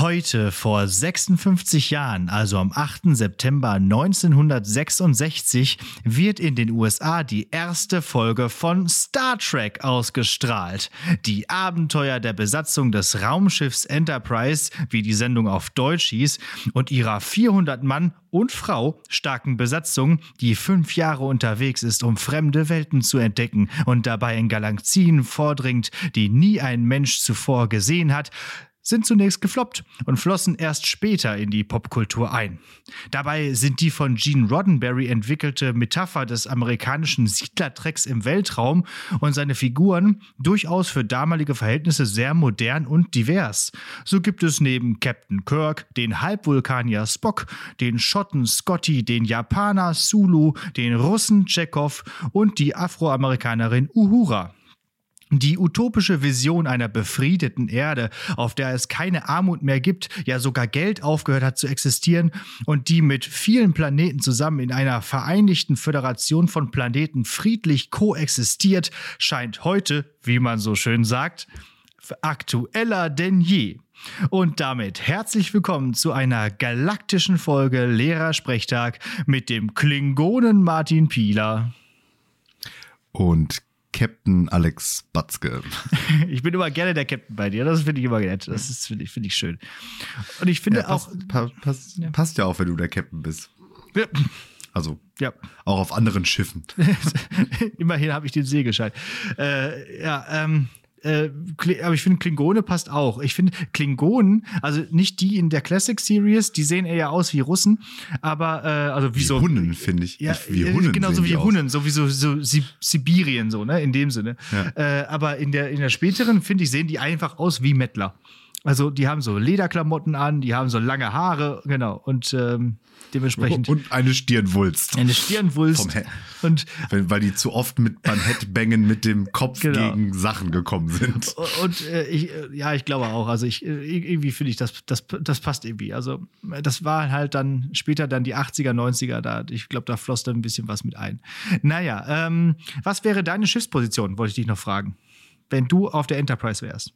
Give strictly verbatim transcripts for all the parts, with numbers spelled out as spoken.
Heute vor sechsundfünfzig Jahren, also am achten September neunzehnhundertsechsundsechzig, wird in den U S A die erste Folge von Star Trek ausgestrahlt. Die Abenteuer der Besatzung des Raumschiffs Enterprise, wie die Sendung auf Deutsch hieß, und ihrer vierhundert Mann und Frau starken Besatzung, die fünf Jahre unterwegs ist, um fremde Welten zu entdecken und dabei in Galaxien vordringt, die nie ein Mensch zuvor gesehen hat, sind zunächst gefloppt und flossen erst später in die Popkultur ein. Dabei sind die von Gene Roddenberry entwickelte Metapher des amerikanischen Siedlertrecks im Weltraum und seine Figuren durchaus für damalige Verhältnisse sehr modern und divers. So gibt es neben Captain Kirk den Halbvulkanier Spock, den Schotten Scotty, den Japaner Sulu, den Russen Tschechow und die Afroamerikanerin Uhura. Die utopische Vision einer befriedeten Erde, auf der es keine Armut mehr gibt, ja sogar Geld aufgehört hat zu existieren und die mit vielen Planeten zusammen in einer vereinigten Föderation von Planeten friedlich koexistiert, scheint heute, wie man so schön sagt, aktueller denn je. Und damit herzlich willkommen zu einer galaktischen Folge Lehrersprechtag mit dem Klingonen Martin Pieler und Captain Alex Batzke. Ich bin immer gerne der Captain bei dir. Das finde ich immer nett. Das finde ich, find ich schön. Und ich finde ja, passt, auch... Pa, passt, ja. passt ja auch, wenn du der Captain bist. Ja. Also ja. Auch auf anderen Schiffen. Immerhin habe ich den Segelschein. Äh, ja, ähm... aber ich finde, Klingone passt auch. Ich finde, Klingonen, also nicht die in der Classic-Series, die sehen eher aus wie Russen, aber äh, also wie, wie so... Hunnen, finde ich. Ja, wie Hunnen genau, so wie Hunnen, so wie so, so Sibirien, so, ne, in dem Sinne. Ja. Äh, aber in der, in der späteren, finde ich, sehen die einfach aus wie Mettler. Also die haben so Lederklamotten an, die haben so lange Haare, genau, und ähm, dementsprechend... Und eine Stirnwulst. Eine Stirnwulst. He- und weil die zu oft mit beim Headbangen mit dem Kopf genau. gegen Sachen gekommen sind. Und, und äh, ich, ja, ich glaube auch, also ich, irgendwie finde ich, das, das, das passt irgendwie. Also das war halt dann später dann die achtziger, neunziger, da, ich glaube, da floss dann ein bisschen was mit ein. Naja, ähm, was wäre deine Schiffsposition, wollte ich dich noch fragen, wenn du auf der Enterprise wärst?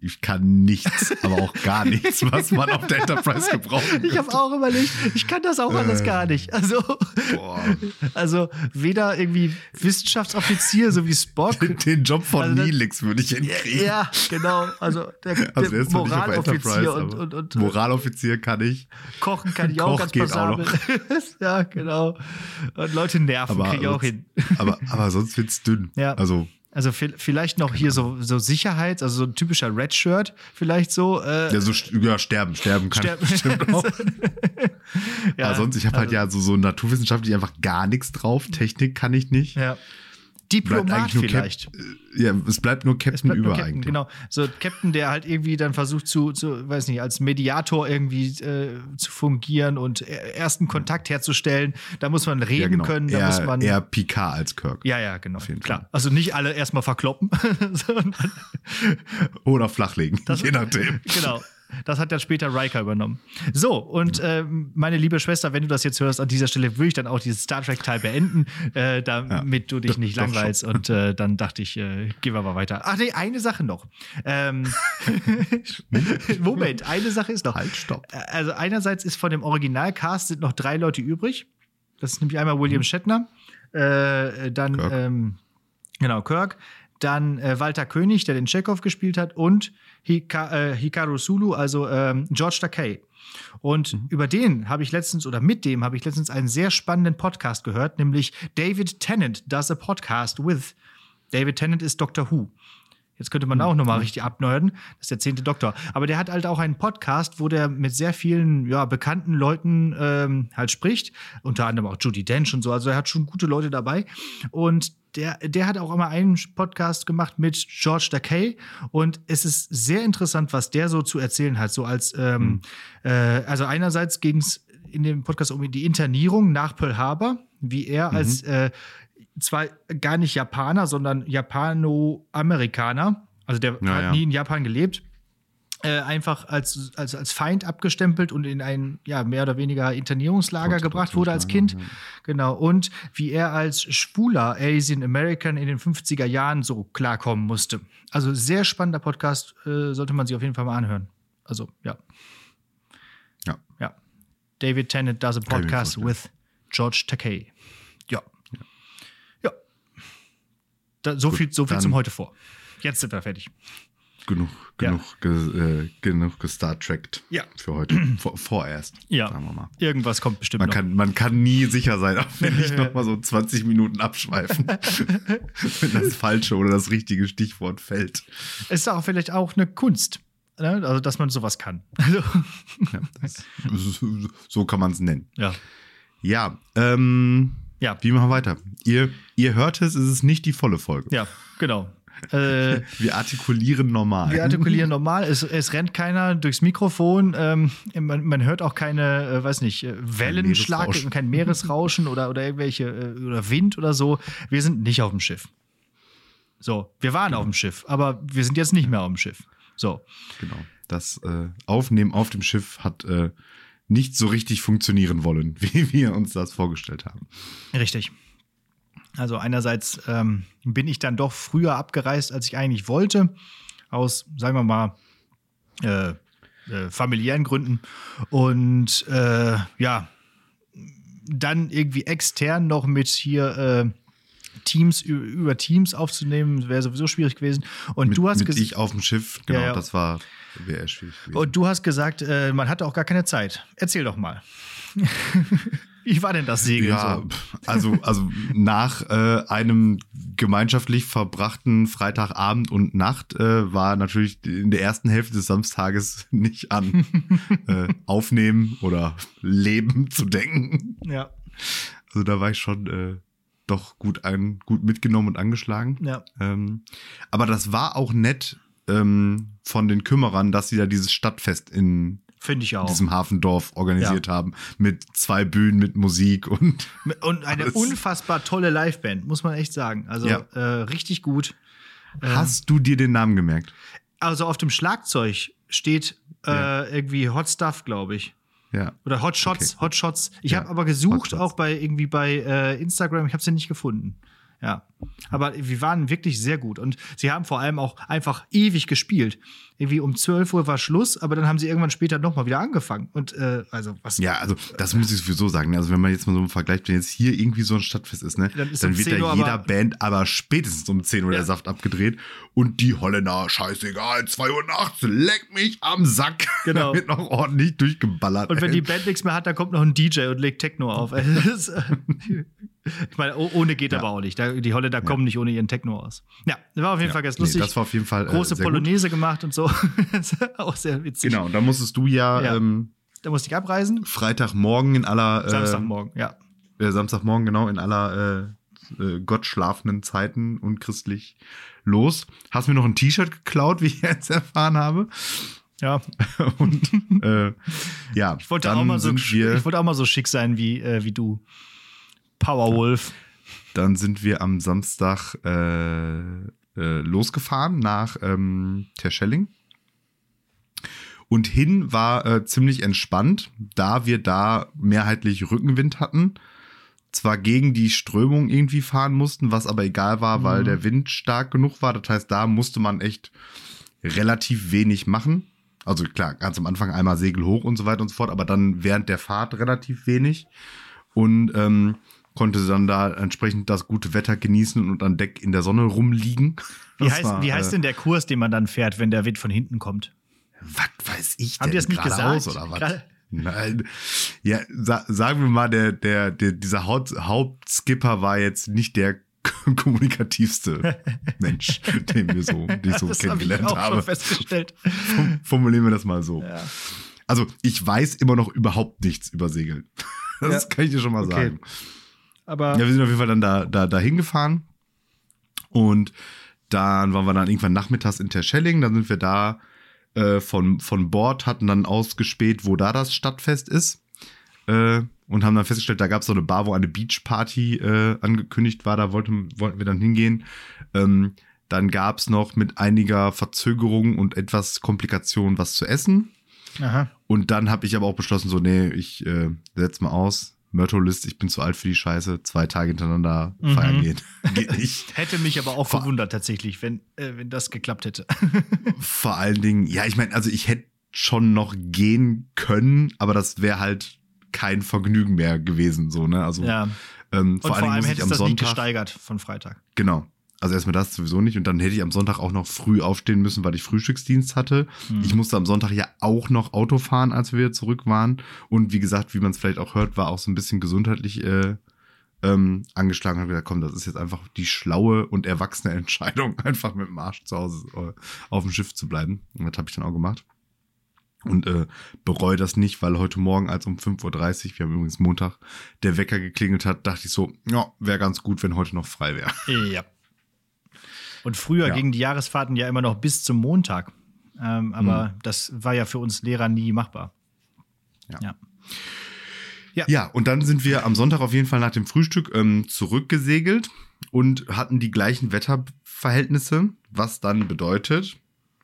Ich kann nichts, aber auch gar nichts, was man auf der Enterprise gebrauchen kann. Ich habe auch überlegt, ich kann das auch alles äh, gar nicht. Also, also weder irgendwie Wissenschaftsoffizier, so wie Spock. Den Job von also Neelix würde ich hinkriegen. Ja, genau. Also der, also der Moraloffizier. Und, und, und, Moraloffizier kann ich. Kochen kann ich Koch auch ganz passabel. Auch ja, genau. Und Leute nerven kriege ich auch hin. Aber, aber sonst wird's dünn. Ja. Also Also vielleicht noch hier so, so Sicherheits, also so ein typischer Redshirt vielleicht so. Äh, ja, so ja, sterben, sterben kann sterben. Bestimmt auch. Ja, aber sonst, ich habe also, halt ja so, so naturwissenschaftlich einfach gar nichts drauf. Technik kann ich nicht. Ja. Diplomat vielleicht. Cap- ja, es bleibt nur Captain es bleibt über nur Captain, eigentlich. Genau, so Captain, der halt irgendwie dann versucht zu, zu weiß nicht, als Mediator irgendwie äh, zu fungieren und ersten Kontakt herzustellen. Da muss man reden ja, genau. können. Da eher, muss man eher Picard als Kirk. Ja, ja, genau. Auf jeden Fall. Klar, also nicht alle erstmal verkloppen. Oder flachlegen, das, je nachdem. Genau. Das hat dann später Riker übernommen. So, und äh, meine liebe Schwester, wenn du das jetzt hörst, an dieser Stelle würde ich dann auch dieses Star Trek-Teil beenden, äh, damit ja, du dich nicht langweilst. Und äh, dann dachte ich, äh, gehen wir mal weiter. Ach nee, eine Sache noch. Ähm, Moment, eine Sache ist noch. Halt, stopp. Also einerseits ist von dem Originalcast sind noch drei Leute übrig. Das ist nämlich einmal William mhm. Shatner, äh, dann Kirk. Ähm, genau, Kirk. Dann äh, Walter König, der den Tschechow gespielt hat, und Hika- äh, Hikaru Sulu, also ähm, George Takei. Und mhm. über den habe ich letztens, oder mit dem habe ich letztens einen sehr spannenden Podcast gehört, nämlich David Tennant does a podcast with. David Tennant ist Doctor Who. Jetzt könnte man auch noch mal richtig abnörden. Das ist der zehnte Doktor. Aber der hat halt auch einen Podcast, wo der mit sehr vielen ja, bekannten Leuten ähm, halt spricht. Unter anderem auch Judi Dench und so. Also er hat schon gute Leute dabei. Und der, der hat auch immer einen Podcast gemacht mit George Takei. Und es ist sehr interessant, was der so zu erzählen hat. So als ähm, äh, also einerseits ging es in dem Podcast um die Internierung nach Pearl Harbor, wie er mhm. als äh, zwar gar nicht Japaner, sondern Japano-Amerikaner. Also der ja, hat ja. nie in Japan gelebt. Äh, einfach als, als, als Feind abgestempelt und in ein, ja, mehr oder weniger Internierungslager gebracht wurde als Kind. Ja. Genau. Und wie er als schwuler Asian American in den fünfziger Jahren so klarkommen musste. Also sehr spannender Podcast, äh, sollte man sich auf jeden Fall mal anhören. Also, ja. Ja. Ja. David Tennant does a podcast with George Takei. Ja. Ja. Ja. Da, so Gut, viel, so viel zum Heute vor. Jetzt sind wir fertig. Genug, genug, ja. ge, äh, genug gestartrackt ja. für heute. Vor, vorerst. Ja. Sagen wir mal. Irgendwas kommt bestimmt man noch. Kann, man kann nie sicher sein, auch wenn ich nochmal so zwanzig Minuten abschweifen, wenn das falsche oder das richtige Stichwort fällt. Ist auch vielleicht auch eine Kunst, ne? Also dass man sowas kann. Ja, das, so kann man es nennen. Ja. Ja, ähm, ja. Wie machen wir weiter? Ihr, ihr hört es, es ist nicht die volle Folge. Ja, genau. Äh, wir artikulieren normal. Wir artikulieren normal. Es, es rennt keiner durchs Mikrofon. Ähm, man, man hört auch keine, äh, weiß nicht, Wellenschlag, kein, kein Meeresrauschen oder, oder irgendwelche äh, oder Wind oder so. Wir sind nicht auf dem Schiff. So, wir waren genau. auf dem Schiff, aber wir sind jetzt nicht mehr auf dem Schiff. So, genau. Das äh, Aufnehmen auf dem Schiff hat äh, nicht so richtig funktionieren wollen, wie wir uns das vorgestellt haben. Richtig. Also einerseits ähm, bin ich dann doch früher abgereist, als ich eigentlich wollte, aus, sagen wir mal, äh, äh, familiären Gründen. Und äh, ja, dann irgendwie extern noch mit hier äh, Teams über Teams aufzunehmen, wäre sowieso schwierig gewesen. Und mit, du hast gesagt, ich auf dem Schiff, genau, ja, ja. das war wäre schwierig gewesen. Und du hast gesagt, äh, man hatte auch gar keine Zeit. Erzähl doch mal. Wie war denn das Segeln? Ja, so? also, also nach äh, einem gemeinschaftlich verbrachten Freitagabend und Nacht äh, war natürlich in der ersten Hälfte des Samstages nicht an äh, Aufnehmen oder Leben zu denken. Ja. Also da war ich schon äh, doch gut, ein, gut mitgenommen und angeschlagen. Ja. Ähm, aber das war auch nett ähm, von den Kümmerern, dass sie da dieses Stadtfest in Finde ich auch. In diesem Hafendorf organisiert ja. haben. Mit zwei Bühnen, mit Musik und Und eine alles. Unfassbar tolle Liveband, muss man echt sagen. Also ja. äh, richtig gut. Hast ähm, du dir den Namen gemerkt? Also auf dem Schlagzeug steht äh, ja. irgendwie Hot Stuff, glaube ich. Ja. Oder Hot Shots, okay. Hot Shots. Ich ja. habe aber gesucht, auch bei irgendwie bei äh, Instagram. Ich habe es ja nicht gefunden. Ja, aber wir waren wirklich sehr gut. Und sie haben vor allem auch einfach ewig gespielt. Irgendwie um zwölf Uhr war Schluss, aber dann haben sie irgendwann später nochmal wieder angefangen. Und äh, also was? Ja, also das muss ich sowieso sagen. Also wenn man jetzt mal so einen Vergleich, wenn jetzt hier irgendwie so ein Stadtfest ist, ne, dann, ist dann wird da jeder aber, Band aber spätestens um zehn Uhr ja. der Saft abgedreht. Und die Holländer, scheißegal, zwei Uhr nachts, leck mich am Sack. Genau. Da wird noch ordentlich durchgeballert. Und wenn ey. die Band nichts mehr hat, dann kommt noch ein D J und legt Techno auf. Ich meine, ohne geht ja. aber auch nicht. Die Holländer ja. kommen nicht ohne ihren Techno aus. Ja, das war auf jeden ja. Fall ganz lustig. Nee, das war auf jeden Fall äh, große Polonaise gut. gemacht und so. Das war auch sehr witzig. Genau, da musstest du ja, ja. Ähm, da musste ich abreisen. Freitagmorgen in aller äh, Samstagmorgen, ja. Äh, Samstagmorgen, genau, in aller äh, äh, gottschlafenden Zeiten unchristlich los. Hast mir noch ein T-Shirt geklaut, wie ich jetzt erfahren habe. Ja. Und äh, ja, ich wollte, auch mal so, ich wollte auch mal so schick sein wie, äh, wie du. Powerwolf. Dann sind wir am Samstag äh, äh, losgefahren nach ähm, Terschelling. Und hin war äh, ziemlich entspannt, da wir da mehrheitlich Rückenwind hatten. Zwar gegen die Strömung irgendwie fahren mussten, was aber egal war, mhm. weil der Wind stark genug war. Das heißt, da musste man echt relativ wenig machen. Also klar, ganz am Anfang einmal Segel hoch und so weiter und so fort, aber dann während der Fahrt relativ wenig. Und ähm, konnte dann da entsprechend das gute Wetter genießen und an Deck in der Sonne rumliegen. Wie heißt, war, wie heißt denn der Kurs, den man dann fährt, wenn der Wind von hinten kommt? Was weiß ich denn? Haben die das nicht gesagt? Oder was? Nein. Ja, sa- sagen wir mal, der, der, der, dieser Haupt- Hauptskipper war jetzt nicht der kommunikativste Mensch, den wir so, den ich so das kennengelernt habe. Das habe ich auch schon festgestellt. Formulieren wir das mal so. Ja. Also, ich weiß immer noch überhaupt nichts über Segeln. Das ja. kann ich dir schon mal okay. sagen. Aber ja, wir sind auf jeden Fall dann da, da, da hingefahren. Und dann waren wir dann irgendwann nachmittags in Terschelling. Dann sind wir da äh, von, von Bord, hatten dann ausgespäht, wo da das Stadtfest ist. Äh, und haben dann festgestellt, da gab es so eine Bar, wo eine Beachparty äh, angekündigt war. Da wollten, wollten wir dann hingehen. Ähm, Dann gab es noch mit einiger Verzögerung und etwas Komplikation was zu essen. Aha. Und dann habe ich aber auch beschlossen, so, nee, ich äh, setz mal aus. Mörto-List, ich bin zu alt für die Scheiße, zwei Tage hintereinander mhm. feiern gehen. Geht nicht. Hätte mich aber auch vor, verwundert tatsächlich, wenn, äh, wenn das geklappt hätte. Vor allen Dingen, ja, ich meine, also ich hätte schon noch gehen können, aber das wäre halt kein Vergnügen mehr gewesen, so, ne? Also, ja. ähm, vor, und vor allem hätte ich das Sonntag, nicht gesteigert von Freitag. Genau. Also erstmal das sowieso nicht. Und dann hätte ich am Sonntag auch noch früh aufstehen müssen, weil ich Frühstücksdienst hatte. Hm. Ich musste am Sonntag ja auch noch Auto fahren, als wir zurück waren. Und wie gesagt, wie man es vielleicht auch hört, war auch so ein bisschen gesundheitlich äh, ähm, angeschlagen. Ich habe gesagt, komm, das ist jetzt einfach die schlaue und erwachsene Entscheidung, einfach mit dem Arsch zu Hause äh, auf dem Schiff zu bleiben. Und das habe ich dann auch gemacht. Und äh, bereue das nicht, weil heute Morgen, als um fünf Uhr dreißig, wir haben übrigens Montag, der Wecker geklingelt hat, dachte ich so, ja, wäre ganz gut, wenn heute noch frei wäre. Ja. Und früher ja. gingen die Jahresfahrten ja immer noch bis zum Montag. Ähm, aber mhm. das war ja für uns Lehrer nie machbar. Ja. Ja. Ja. ja, und dann sind wir am Sonntag auf jeden Fall nach dem Frühstück ähm, zurückgesegelt und hatten die gleichen Wetterverhältnisse, was dann bedeutet,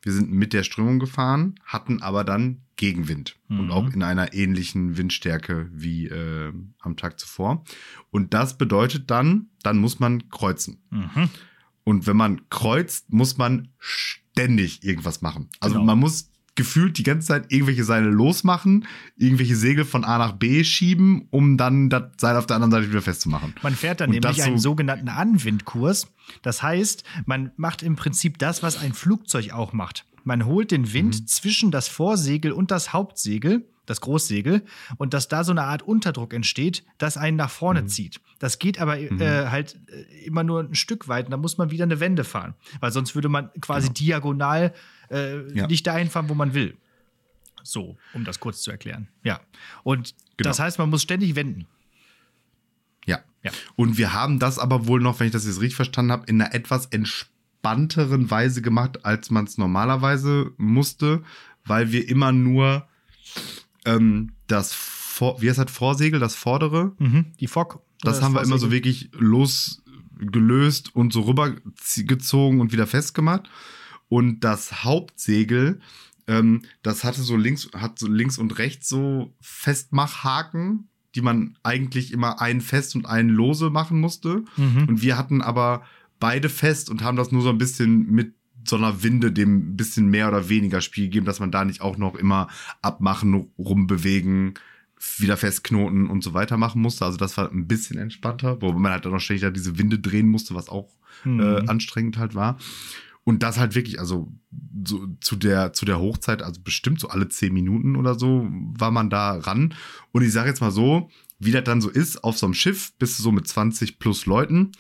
wir sind mit der Strömung gefahren, hatten aber dann Gegenwind. Mhm. Und auch in einer ähnlichen Windstärke wie äh, am Tag zuvor. Und das bedeutet dann, dann muss man kreuzen. Mhm. Und wenn man kreuzt, muss man ständig irgendwas machen. Also genau. Man muss gefühlt die ganze Zeit irgendwelche Seile losmachen, irgendwelche Segel von A nach B schieben, um dann das Seil auf der anderen Seite wieder festzumachen. Man fährt dann und nämlich so einen sogenannten Anwindkurs. Das heißt, man macht im Prinzip das, was ein Flugzeug auch macht. Man holt den Wind mhm. zwischen das Vorsegel und das Hauptsegel, das Großsegel, und dass da so eine Art Unterdruck entsteht, das einen nach vorne mhm. zieht. Das geht aber mhm. äh, halt immer nur ein Stück weit, und da muss man wieder eine Wende fahren, weil sonst würde man quasi genau. diagonal äh, ja. nicht dahin fahren, wo man will. So, um das kurz zu erklären. Ja, und genau. das heißt, man muss ständig wenden. Ja. ja, und wir haben das aber wohl noch, wenn ich das jetzt richtig verstanden habe, in einer etwas entspannteren Weise gemacht, als man es normalerweise musste, weil wir immer nur Ähm, das, Vor- wie heißt das Vorsegel, das vordere? Mhm, die Fock. Das, das haben wir immer so wirklich losgelöst und so rübergezogen und wieder festgemacht. Und das Hauptsegel, ähm, das hatte so links, hat so links und rechts so Festmachhaken, die man eigentlich immer einen fest und einen lose machen musste. Mhm. Und wir hatten aber beide fest und haben das nur so ein bisschen mit so einer Winde dem ein bisschen mehr oder weniger Spiel geben, dass man da nicht auch noch immer abmachen, rumbewegen, wieder festknoten und so weiter machen musste. Also das war ein bisschen entspannter, wobei man halt auch noch ständig da diese Winde drehen musste, was auch mhm. äh, anstrengend halt war. Und das halt wirklich, also so zu der, zu der Hochzeit, also bestimmt so alle zehn Minuten oder so, war man da ran. Und ich sage jetzt mal so, wie das dann so ist, auf so einem Schiff bist du so mit zwanzig plus Leuten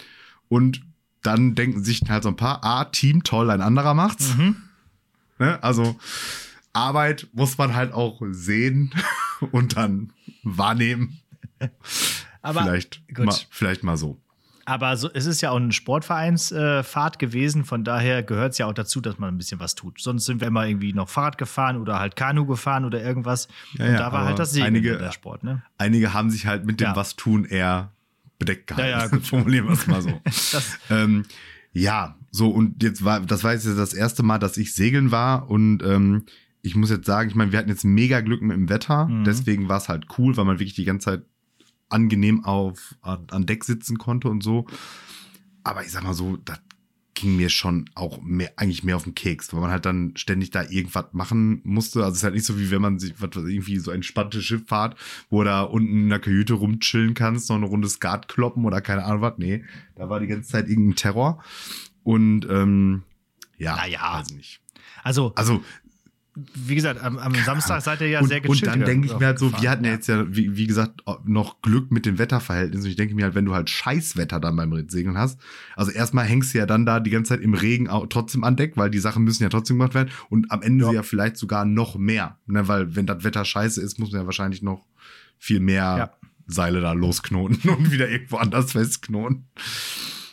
und dann denken sich halt so ein paar, ah, Team, toll, ein anderer macht's. Mhm. Ne? Also Arbeit muss man halt auch sehen und dann wahrnehmen. Aber vielleicht, gut. Mal, vielleicht mal so. Aber so, es ist ja auch eine Sportvereinsfahrt äh, gewesen, von daher gehört es ja auch dazu, dass man ein bisschen was tut. Sonst sind wir immer irgendwie noch Fahrrad gefahren oder halt Kanu gefahren oder irgendwas. Ja, und ja, da war halt das Segeln in der Sport. Ne? Einige haben sich halt mit dem ja. Was tun eher bedeckt gehalten. Ja, ja, gut. Formulieren wir es mal so. ähm, ja, so und jetzt war, das war jetzt das erste Mal, dass ich segeln war und ähm, ich muss jetzt sagen, ich meine, wir hatten jetzt mega Glück mit dem Wetter, mhm. deswegen war es halt cool, weil man wirklich die ganze Zeit angenehm auf, an Deck sitzen konnte und so. Aber ich sag mal so, das ging mir schon auch mehr, eigentlich mehr auf den Keks, weil man halt dann ständig da irgendwas machen musste. Also es ist halt nicht so, wie wenn man sich was, was irgendwie so entspannte Schifffahrt, wo da unten in der Kajüte rumchillen kannst, noch eine Runde Skat kloppen oder keine Ahnung was. Nee, da war die ganze Zeit irgendein Terror. Und ähm, ja, naja. weiß nicht. Also, also wie gesagt, am, am Samstag seid ihr ja und, sehr gechillt. Und dann denke ich mir halt so, gefahren. Wir hatten ja jetzt ja, wie, wie gesagt, noch Glück mit den Wetterverhältnissen. Und ich denke mir halt, wenn du halt Scheißwetter dann beim Segeln hast, also erstmal hängst du ja dann da die ganze Zeit im Regen auch trotzdem an Deck, weil die Sachen müssen ja trotzdem gemacht werden. Und am Ende ja, ja vielleicht sogar noch mehr. Ne? Weil wenn das Wetter scheiße ist, muss man ja wahrscheinlich noch viel mehr ja. Seile da losknoten und wieder irgendwo anders festknoten.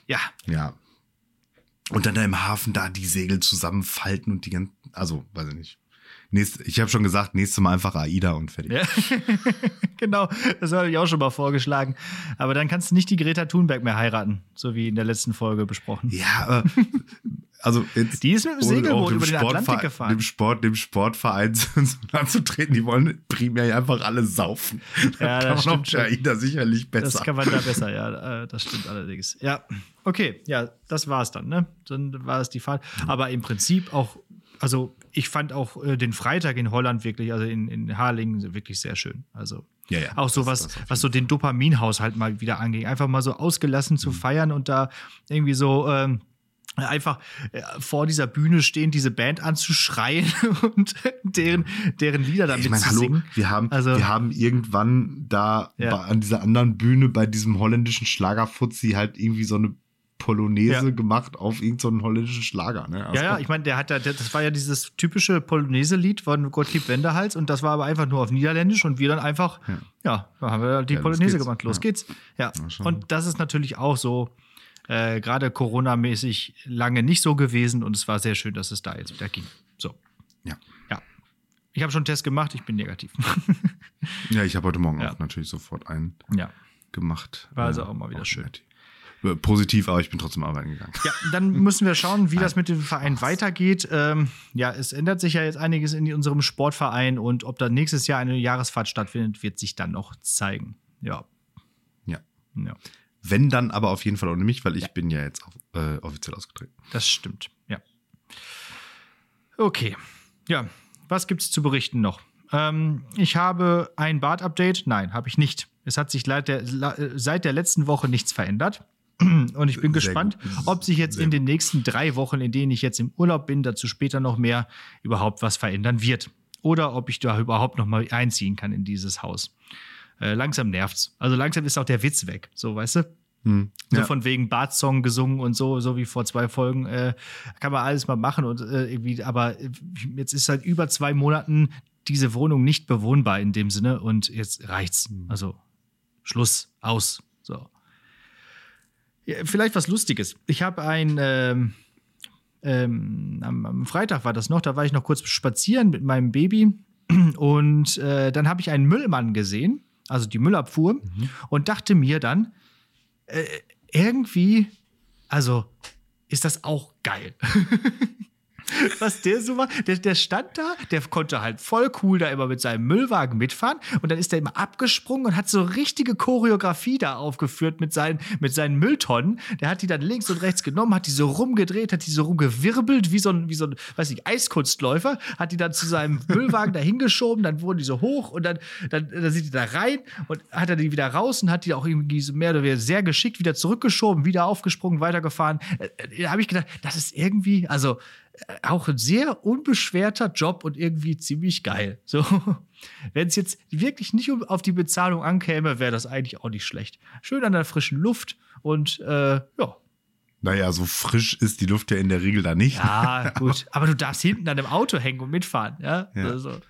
Ja. Ja. Und dann da im Hafen da die Segel zusammenfalten und die ganzen, also weiß ich nicht. Nächste, ich habe schon gesagt, nächstes Mal einfach AIDA und fertig. Ja. Genau, das habe ich auch schon mal vorgeschlagen. Aber dann kannst du nicht die Greta Thunberg mehr heiraten, so wie in der letzten Folge besprochen. Ja, aber Also jetzt die ist mit dem Segelboot über den Atlantik gefahren. Dem, Sport, dem Sportverein anzutreten, die wollen primär ja einfach alle saufen. Ja, das kann das man stimmt. Auf Jaida sicherlich besser. Das kann man da besser, ja, das stimmt allerdings. Ja, okay, ja, das war's dann, ne? Dann war es die Fahrt. Aber im Prinzip auch, also ich fand auch äh, den Freitag in Holland wirklich, also in, in Harlingen wirklich sehr schön, also. Ja, ja. Auch so was, was so den Dopaminhaushalt mal wieder anging. Einfach mal so ausgelassen zu feiern und da irgendwie so ähm, einfach vor dieser Bühne stehen, diese Band anzuschreien und deren, deren Lieder damit ich mein, zu singen. Hallo, wir haben, also, wir haben irgendwann da ja. bei, an dieser anderen Bühne bei diesem holländischen Schlagerfuzzi halt irgendwie so eine Polonaise ja. gemacht auf irgendeinen so holländischen Schlager. Ne? Also ja, ja, ich meine, der hat da, das war ja dieses typische Polonaise-Lied von Gottlieb Wenderhals und das war aber einfach nur auf Niederländisch und wir dann einfach, ja, ja da haben wir die ja, Polonaise gemacht. Los ja. geht's. Ja, ja, und das ist natürlich auch so äh, gerade Corona-mäßig lange nicht so gewesen und es war sehr schön, dass es da jetzt wieder ging. So. Ja. Ja. Ich habe schon einen Test gemacht, ich bin negativ. Ja, ich habe heute Morgen ja. auch natürlich sofort einen ja. gemacht. War also auch mal wieder auch schön. Negativ. Positiv, aber ich bin trotzdem arbeiten gegangen. Ja, dann müssen wir schauen, wie das mit dem Verein weitergeht. Ähm, ja, es ändert sich ja jetzt einiges in unserem Sportverein und ob da nächstes Jahr eine Jahresfahrt stattfindet, wird sich dann noch zeigen. Ja. Ja. ja. Wenn dann aber auf jeden Fall ohne mich, weil ich ja. bin ja jetzt äh, offiziell ausgetreten. Das stimmt, ja. Okay. Ja, was gibt's zu berichten noch? Ähm, ich habe ein Bart-Update. Nein, habe ich nicht. Es hat sich seit der, seit der letzten Woche nichts verändert. Und ich bin sehr gespannt, gut. ob sich jetzt sehr in den nächsten drei Wochen, in denen ich jetzt im Urlaub bin, dazu später noch mehr überhaupt was verändern wird. Oder ob ich da überhaupt noch mal einziehen kann in dieses Haus. Äh, langsam nervt's. Also langsam ist auch der Witz weg. So, weißt du? Hm. So ja. von wegen Bart-Song gesungen und so, so wie vor zwei Folgen. Äh, kann man alles mal machen. Und, äh, irgendwie, aber jetzt ist seit über zwei Monaten diese Wohnung nicht bewohnbar in dem Sinne. Und jetzt reicht's. Also Schluss. Aus. So. Vielleicht was Lustiges. Ich habe ein, ähm, ähm, am Freitag war das noch, da war ich noch kurz spazieren mit meinem Baby und äh, dann habe ich einen Müllmann gesehen, also die Müllabfuhr, mhm. und dachte mir dann, äh, irgendwie, also ist das auch geil. Was der so war, der, der stand da, der konnte halt voll cool da immer mit seinem Müllwagen mitfahren und dann ist der immer abgesprungen und hat so richtige Choreografie da aufgeführt mit seinen, mit seinen Mülltonnen. Der hat die dann links und rechts genommen, hat die so rumgedreht, hat die so rumgewirbelt wie so ein, wie so ein, weiß nicht, Eiskunstläufer, hat die dann zu seinem Müllwagen da hingeschoben, dann wurden die so hoch und dann, dann, dann sind die da rein und hat er die wieder raus und hat die auch irgendwie so mehr oder weniger sehr geschickt wieder zurückgeschoben, wieder aufgesprungen, weitergefahren. Da habe ich gedacht, das ist irgendwie, also auch ein sehr unbeschwerter Job und irgendwie ziemlich geil. So, wenn es jetzt wirklich nicht auf die Bezahlung ankäme, wäre das eigentlich auch nicht schlecht. Schön an der frischen Luft und äh, ja. Naja, so frisch ist die Luft ja in der Regel da nicht. Ja, gut. Aber du darfst hinten an dem Auto hängen und mitfahren. Ja? Ja. Also.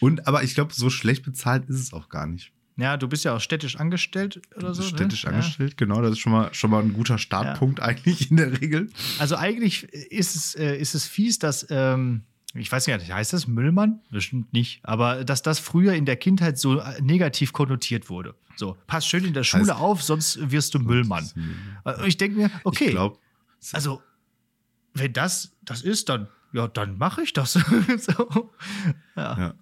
Und aber ich glaube, so schlecht bezahlt ist es auch gar nicht. Ja, du bist ja auch städtisch angestellt oder so. Städtisch ne? angestellt, ja. genau. Das ist schon mal, schon mal ein guter Startpunkt ja. eigentlich in der Regel. Also eigentlich ist es, äh, ist es fies, dass, ähm, ich weiß nicht, heißt das Müllmann? Bestimmt nicht. Aber dass das früher in der Kindheit so negativ konnotiert wurde. So, pass schön in der Schule heißt, auf, sonst wirst du Müllmann. Ja. Ich denke mir, okay, ich glaub, also wenn das das ist, dann, ja, dann mache ich das. so. Ja. ja.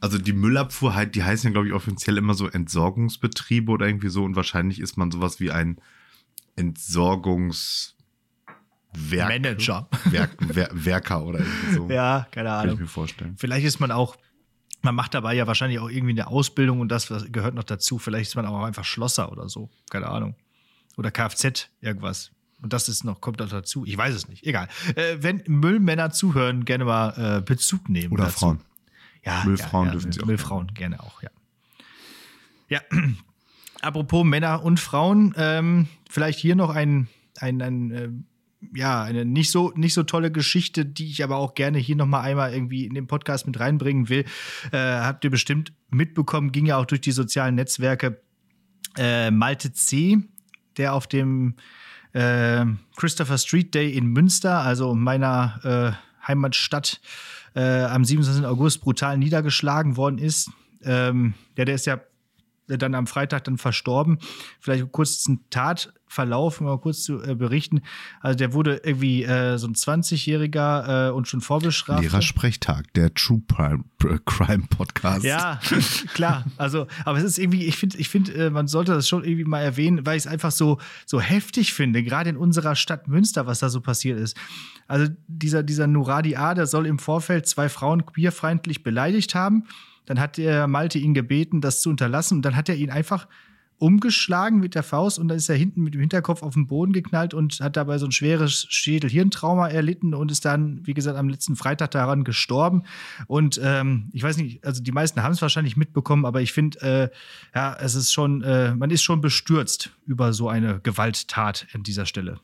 Also die Müllabfuhr, halt, die heißen ja, glaube ich, offiziell immer so Entsorgungsbetriebe oder irgendwie so. Und wahrscheinlich ist man sowas wie ein Entsorgungswerk. Manager. Werk, Wer, Werker oder irgendwie so. Ja, keine Ahnung. Kann ich mir vorstellen. Vielleicht ist man auch, man macht dabei ja wahrscheinlich auch irgendwie eine Ausbildung und das gehört noch dazu. Vielleicht ist man auch einfach Schlosser oder so. Keine Ahnung. Oder Kfz, irgendwas. Und das ist noch, kommt noch dazu. Ich weiß es nicht. Egal. Äh, wenn Müllmänner zuhören, gerne mal äh, Bezug nehmen. Oder dazu. Frauen. Ja, Müllfrauen ja, ja, dürfen sie auch. Müllfrauen gerne auch, ja. Ja, apropos Männer und Frauen, ähm, vielleicht hier noch ein, ein, ein äh, ja, eine nicht so, nicht so tolle Geschichte, die ich aber auch gerne hier nochmal einmal irgendwie in den Podcast mit reinbringen will. Äh, habt ihr bestimmt mitbekommen, ging ja auch durch die sozialen Netzwerke. Äh, Malte C., der auf dem äh, Christopher Street Day in Münster, also meiner äh, Heimatstadt, Äh, am siebenundzwanzigsten August brutal niedergeschlagen worden ist. Ähm, ja, der ist ja dann am Freitag dann verstorben. Vielleicht kurz ein Tat, Verlauf mal kurz zu äh, berichten. Also der wurde irgendwie äh, so ein zwanzigjähriger äh, und schon vorbestraft. Lehrersprechtag, der True Prime, äh, Crime Podcast. Ja, klar. Also, aber es ist irgendwie, ich finde, ich finde, man sollte das schon irgendwie mal erwähnen, weil ich es einfach so, so heftig finde, gerade in unserer Stadt Münster, was da so passiert ist. Also dieser, dieser Nuradi A., der soll im Vorfeld zwei Frauen queerfeindlich beleidigt haben. Dann hat der Malte ihn gebeten, das zu unterlassen. Und dann hat er ihn einfach umgeschlagen mit der Faust und dann ist er hinten mit dem Hinterkopf auf den Boden geknallt und hat dabei so ein schweres Schädel-Hirntrauma erlitten und ist dann, wie gesagt, am letzten Freitag daran gestorben. Und ähm, ich weiß nicht, also die meisten haben es wahrscheinlich mitbekommen, aber ich finde, äh, ja, es ist schon, äh, man ist schon bestürzt über so eine Gewalttat an dieser Stelle.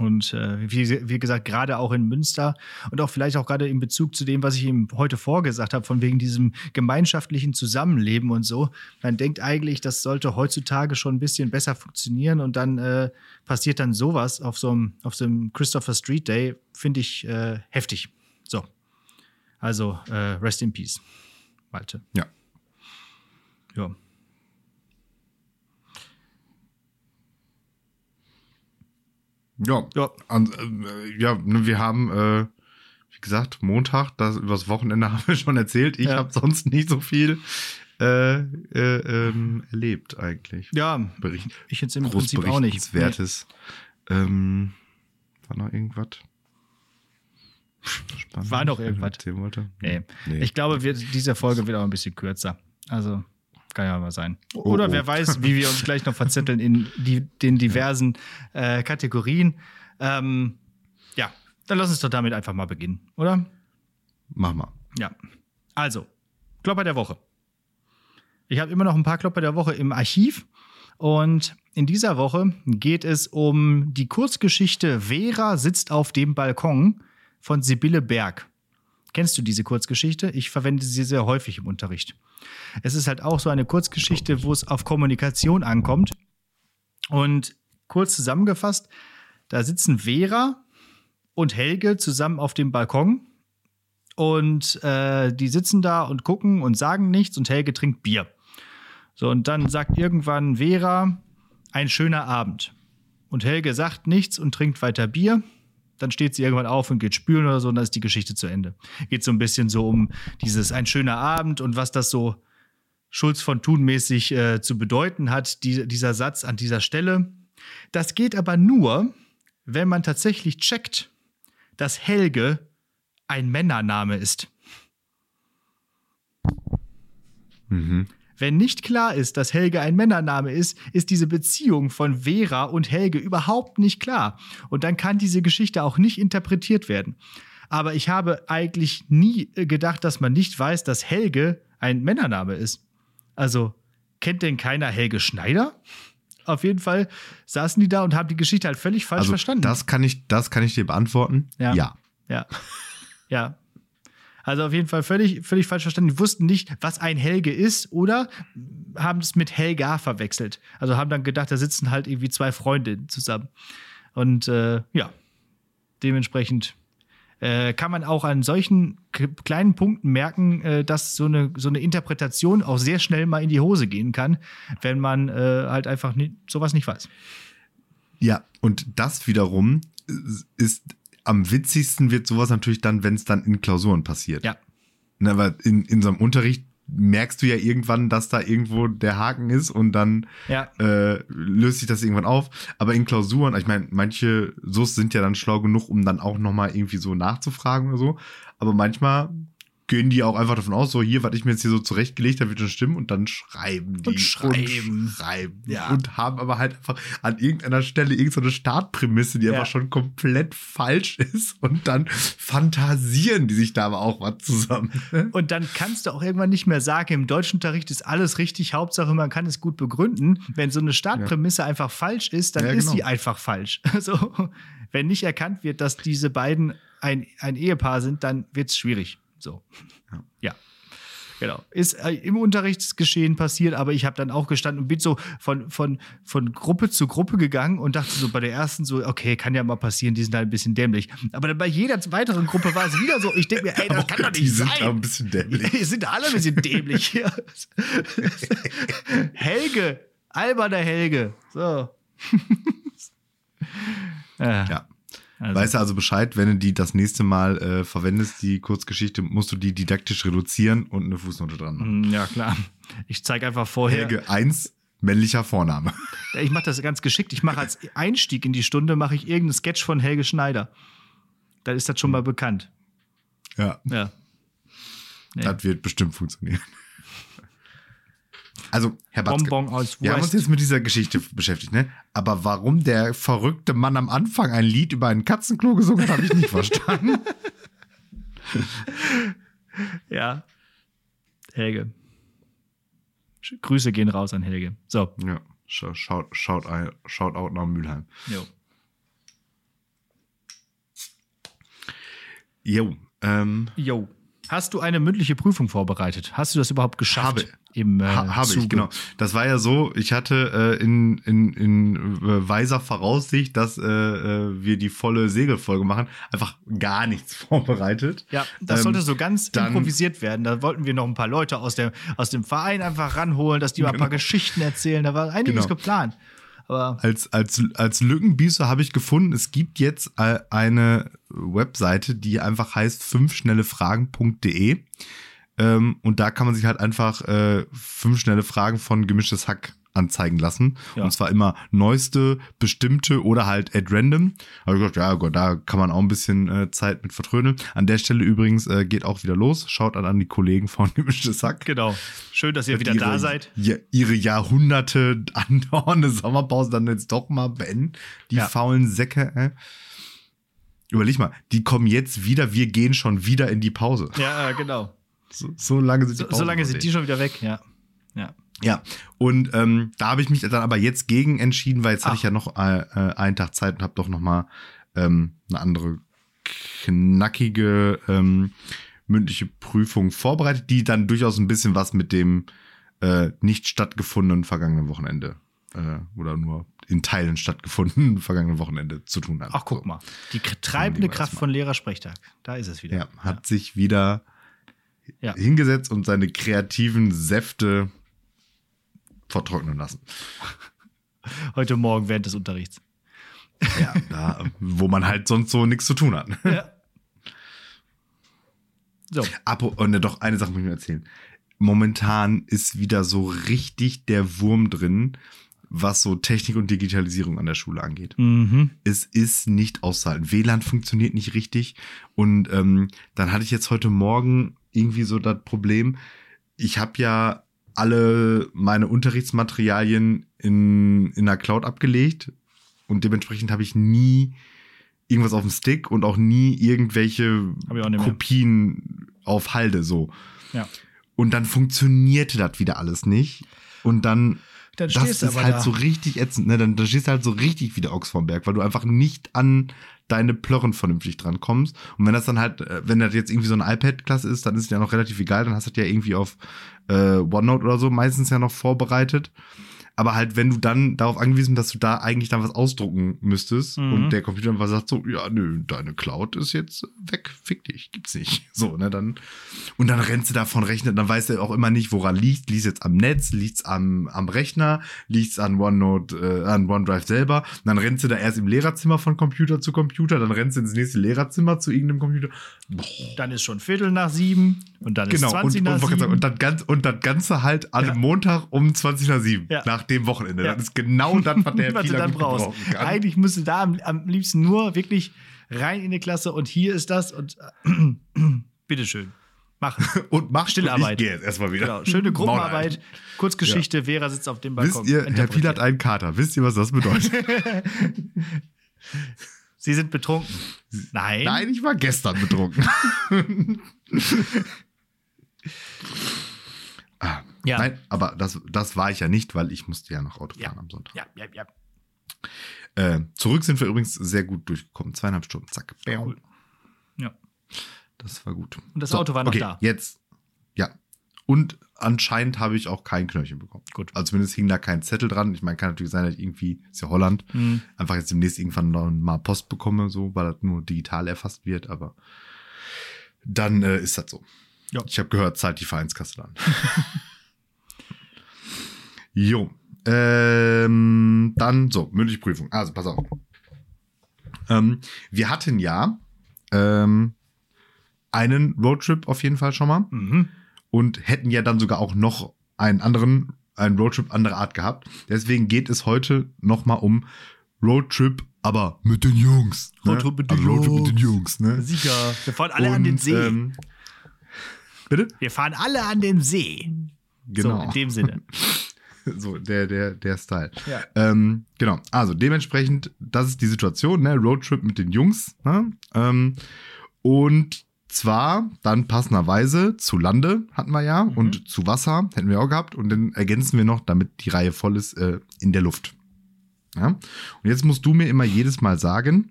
Und äh, wie, wie gesagt, gerade auch in Münster und auch vielleicht auch gerade in Bezug zu dem, was ich ihm heute vorgesagt habe, von wegen diesem gemeinschaftlichen Zusammenleben und so, man denkt eigentlich, das sollte heutzutage schon ein bisschen besser funktionieren und dann äh, passiert dann sowas auf so einem, auf so einem Christopher Street Day, finde ich äh, heftig. So, also äh, rest in peace, Malte. Ja. Ja. Ja, ja. An, äh, ja, wir haben, äh, wie gesagt, Montag, das übers Wochenende haben wir schon erzählt. Ich ja. habe sonst nicht so viel äh, äh, ähm, erlebt eigentlich. Ja, Bericht, ich jetzt im Prinzip auch nicht. Nee. Ähm, war noch irgendwas? Spannend, war noch irgendwas. Nee. nee, ich glaube, wir, diese Folge wird auch ein bisschen kürzer. Also kann ja mal sein. Oder oh, oh. wer weiß, wie wir uns gleich noch verzetteln in die, den diversen äh, Kategorien. Ähm, ja, dann lass uns doch damit einfach mal beginnen, oder? Mach mal. Ja. Also, Klopper der Woche. Ich habe immer noch ein paar Klopper der Woche im Archiv. Und in dieser Woche geht es um die Kurzgeschichte Vera sitzt auf dem Balkon von Sibylle Berg. Kennst du diese Kurzgeschichte? Ich verwende sie sehr häufig im Unterricht. Es ist halt auch so eine Kurzgeschichte, wo es auf Kommunikation ankommt. Und kurz zusammengefasst, da sitzen Vera und Helge zusammen auf dem Balkon. Und äh, die sitzen da und gucken und sagen nichts und Helge trinkt Bier. So, und dann sagt irgendwann Vera, ein schöner Abend. Und Helge sagt nichts und trinkt weiter Bier. Dann steht sie irgendwann auf und geht spülen oder so und dann ist die Geschichte zu Ende. Geht so ein bisschen so um dieses ein schöner Abend und was das so Schulz von Thun-mäßig äh, zu bedeuten hat, die, dieser Satz an dieser Stelle. Das geht aber nur, wenn man tatsächlich checkt, dass Helge ein Männername ist. Mhm. Wenn nicht klar ist, dass Helge ein Männername ist, ist diese Beziehung von Vera und Helge überhaupt nicht klar. Und dann kann diese Geschichte auch nicht interpretiert werden. Aber ich habe eigentlich nie gedacht, dass man nicht weiß, dass Helge ein Männername ist. Also, kennt denn keiner Helge Schneider? Auf jeden Fall saßen die da und haben die Geschichte halt völlig falsch also, verstanden. Das kann ich, das kann ich dir beantworten. Ja. Ja. Ja. ja. Also auf jeden Fall völlig, völlig falsch verstanden. Die wussten nicht, was ein Helge ist oder haben es mit Helga verwechselt. Also haben dann gedacht, da sitzen halt irgendwie zwei Freundinnen zusammen. Und äh, ja, dementsprechend äh, kann man auch an solchen kleinen Punkten merken, äh, dass so eine, so eine Interpretation auch sehr schnell mal in die Hose gehen kann, wenn man äh, halt einfach nie, sowas nicht weiß. Ja, und das wiederum ist am witzigsten wird sowas natürlich dann, wenn es dann in Klausuren passiert. Ja. Na, weil in, in so einem Unterricht merkst du ja irgendwann, dass da irgendwo der Haken ist und dann ja. äh, löst sich das irgendwann auf. Aber in Klausuren, ich meine, manche S U S sind ja dann schlau genug, um dann auch nochmal irgendwie so nachzufragen oder so. Aber manchmal gehen die auch einfach davon aus, so hier, was ich mir jetzt hier so zurechtgelegt habe, wird schon stimmen und dann schreiben die. Und schreiben. Und, schreiben. Ja. Und haben aber halt einfach an irgendeiner Stelle irgendeine Startprämisse, die ja. einfach schon komplett falsch ist und dann fantasieren die sich da aber auch was zusammen. Und dann kannst du auch irgendwann nicht mehr sagen, im Deutschunterricht ist alles richtig, Hauptsache man kann es gut begründen. Wenn so eine Startprämisse ja. einfach falsch ist, dann ja, ist genau. sie einfach falsch. Also, wenn nicht erkannt wird, dass diese beiden ein, ein Ehepaar sind, dann wird's schwierig. So, ja. ja, genau. Ist äh, im Unterrichtsgeschehen passiert, aber ich habe dann auch gestanden und bin so von, von, von Gruppe zu Gruppe gegangen und dachte so bei der ersten so, okay, kann ja mal passieren, die sind halt ein bisschen dämlich. Aber dann bei jeder weiteren Gruppe war es wieder so, ich denke mir, ey, das kann doch nicht sein. Die sind da ein bisschen dämlich. Die sind alle ein bisschen dämlich hier. Helge, alberner Helge. So, äh, ja. Also. Weißt du also Bescheid, wenn du die das nächste Mal äh, verwendest, die Kurzgeschichte, musst du die didaktisch reduzieren und eine Fußnote dran machen. Ja, klar. Ich zeige einfach vorher. Helge eins, männlicher Vorname. Ich mache das ganz geschickt. Ich mache als Einstieg in die Stunde, mache ich irgendeinen Sketch von Helge Schneider. Dann ist das schon mal bekannt. Ja. Ja. Nee. Das wird bestimmt funktionieren. Also, Herr Batzke, wir haben uns jetzt mit dieser Geschichte beschäftigt, ne? Aber warum der verrückte Mann am Anfang ein Lied über einen Katzenklo gesungen hat, habe ich nicht verstanden. Ja. Helge. Grüße gehen raus an Helge. So. Ja, schaut, schaut, schaut out nach Mülheim. Jo. Jo. Ähm, jo. Hast du eine mündliche Prüfung vorbereitet? Hast du das überhaupt geschafft? Habe. Im, äh, ha, habe Zuge. Ich, genau. Das war ja so, ich hatte äh, in, in, in äh, weiser Voraussicht, dass äh, wir die volle Segelfolge machen, einfach gar nichts vorbereitet. Ja, das ähm, sollte so ganz dann, improvisiert werden. Da wollten wir noch ein paar Leute aus, der, aus dem Verein einfach ranholen, dass die mal genau. ein paar Geschichten erzählen. Da war einiges genau. geplant. Aber als, als, als Lückenbüßer habe ich gefunden, es gibt jetzt äh, eine Webseite, die einfach heißt fünf schnelle fragen punkt de. Ähm, und da kann man sich halt einfach äh, fünf schnelle Fragen von Gemischtes Hack anzeigen lassen. Ja. Und zwar immer neueste, bestimmte oder halt at random. Da habe ich gedacht, ja Gott, da kann man auch ein bisschen äh, Zeit mit vertrödeln. An der Stelle übrigens äh, geht auch wieder los. Schaut an, an die Kollegen von Gemischtes Hack. Genau. Schön, dass ihr dass wieder ihre, da seid. Ja, ihre Jahrhunderte andauernde Sommerpause dann jetzt doch mal beenden. Die ja. faulen Säcke, ey. Äh. Überleg mal, die kommen jetzt wieder, wir gehen schon wieder in die Pause. Ja, äh, genau. So, so lange sind die, so, so lange sind die schon wieder weg, ja. Ja, ja. Und ähm, da habe ich mich dann aber jetzt gegen entschieden, weil jetzt hatte ich ja noch äh, einen Tag Zeit und habe doch noch mal ähm, eine andere knackige ähm, mündliche Prüfung vorbereitet, die dann durchaus ein bisschen was mit dem äh, nicht stattgefundenen vergangenen Wochenende äh, oder nur in Teilen stattgefundenen vergangenen Wochenende zu tun hat. Ach, guck mal. Die treibende Kraft von Lehrersprechtag. Da ist es wieder. Ja, hat ja. sich wieder Ja. hingesetzt und seine kreativen Säfte vertrocknen lassen. Heute Morgen während des Unterrichts. Ja, da, wo man halt sonst so nichts zu tun hat. Ja. So. Apo, und ne, doch, eine Sache muss ich mir erzählen. Momentan ist wieder so richtig der Wurm drin, was so Technik und Digitalisierung an der Schule angeht. Mhm. Es ist nicht auszuhalten. W L A N funktioniert nicht richtig. Und ähm, dann hatte ich jetzt heute Morgen irgendwie so das Problem, ich habe ja alle meine Unterrichtsmaterialien in, in der Cloud abgelegt und dementsprechend habe ich nie irgendwas auf dem Stick und auch nie irgendwelche auch Kopien auf Halde so. Ja. Und dann funktionierte das wieder alles nicht und dann Dann das ist aber halt da. so richtig ätzend, ne? Dann, dann stehst du halt so richtig wie der Ochs vom Berg, weil du einfach nicht an deine Plörren vernünftig dran kommst. Und wenn das dann halt, wenn das jetzt irgendwie so eine iPad-Klasse ist, dann ist es ja noch relativ egal, dann hast du das ja irgendwie auf äh, OneNote oder so meistens ja noch vorbereitet. Aber halt, wenn du dann darauf angewiesen bist, dass du da eigentlich dann was ausdrucken müsstest mhm. und der Computer einfach sagt so, ja, nö, deine Cloud ist jetzt weg, fick dich, gibt's nicht. So, ne, dann. Und dann rennst du davon rechnet, dann weißt du auch immer nicht, woran liegt. Liegt's jetzt am Netz, liegt's am, am Rechner, liegt's an OneNote, äh, an OneDrive selber. Und dann rennst du da erst im Lehrerzimmer von Computer zu Computer, dann rennst du ins nächste Lehrerzimmer zu irgendeinem Computer. Boah. Dann ist schon Viertel nach sieben und dann genau, ist zwanzig und, nach und, sieben. Und das Ganze, und das Ganze halt an ja. einem Montag um zwanzig nach sieben. Ja. Nach dem Wochenende. Ja. Das ist genau das, was der Pieler gut brauchen kann. Eigentlich müsste da am, am liebsten nur wirklich rein in die Klasse und hier ist das und äh, bitteschön. Mach es. Und mach Stillarbeit. Ich gehe jetzt erstmal wieder. Genau. Schöne Gruppenarbeit, Kurzgeschichte, ja. Vera sitzt auf dem Balkon. Wisst ihr, Herr Pieler hat einen Kater. Wisst ihr, was das bedeutet? Sie sind betrunken. Nein. Nein, ich war gestern betrunken. Ah, ja. Nein, aber das, das war ich ja nicht, weil ich musste ja noch Auto fahren ja. am Sonntag. Ja, ja, ja. Äh, zurück sind wir übrigens sehr gut durchgekommen. Zweieinhalb Stunden, zack. Cool. Ja. Das war gut. Und das so, Auto war noch okay, da. Jetzt, ja. Und anscheinend habe ich auch kein Knöllchen bekommen. Gut. Also zumindest hing da kein Zettel dran. Ich meine, kann natürlich sein, dass ich irgendwie, ist ja Holland, mhm. einfach jetzt demnächst irgendwann noch mal Post bekomme, so, weil das nur digital erfasst wird, aber dann äh, ist das so. Ja. Ich habe gehört, zahlt die Vereinskasse an. Jo, Ähm, dann, so, mündliche Prüfung. Also, pass auf. Ähm, wir hatten ja ähm, einen Roadtrip auf jeden Fall schon mal. Mhm. Und hätten ja dann sogar auch noch einen anderen, einen Roadtrip anderer Art gehabt. Deswegen geht es heute noch mal um Roadtrip, aber mit den Jungs. Ne? Roadtrip mit den Jungs. Roadtrip mit den Jungs, ne? Sicher. Wir fahren alle Und, an den See. Ähm, bitte? Wir fahren alle an den See. Genau. So, in dem Sinne. So, der, der, der Style. Ja. Ähm, genau, also dementsprechend, das ist die Situation, ne? Roadtrip mit den Jungs. Ne? Ähm, und zwar dann passenderweise zu Lande hatten wir ja mhm. und zu Wasser hätten wir auch gehabt. Und dann ergänzen wir noch, damit die Reihe voll ist, äh, in der Luft. Ja? Und jetzt musst du mir immer jedes Mal sagen,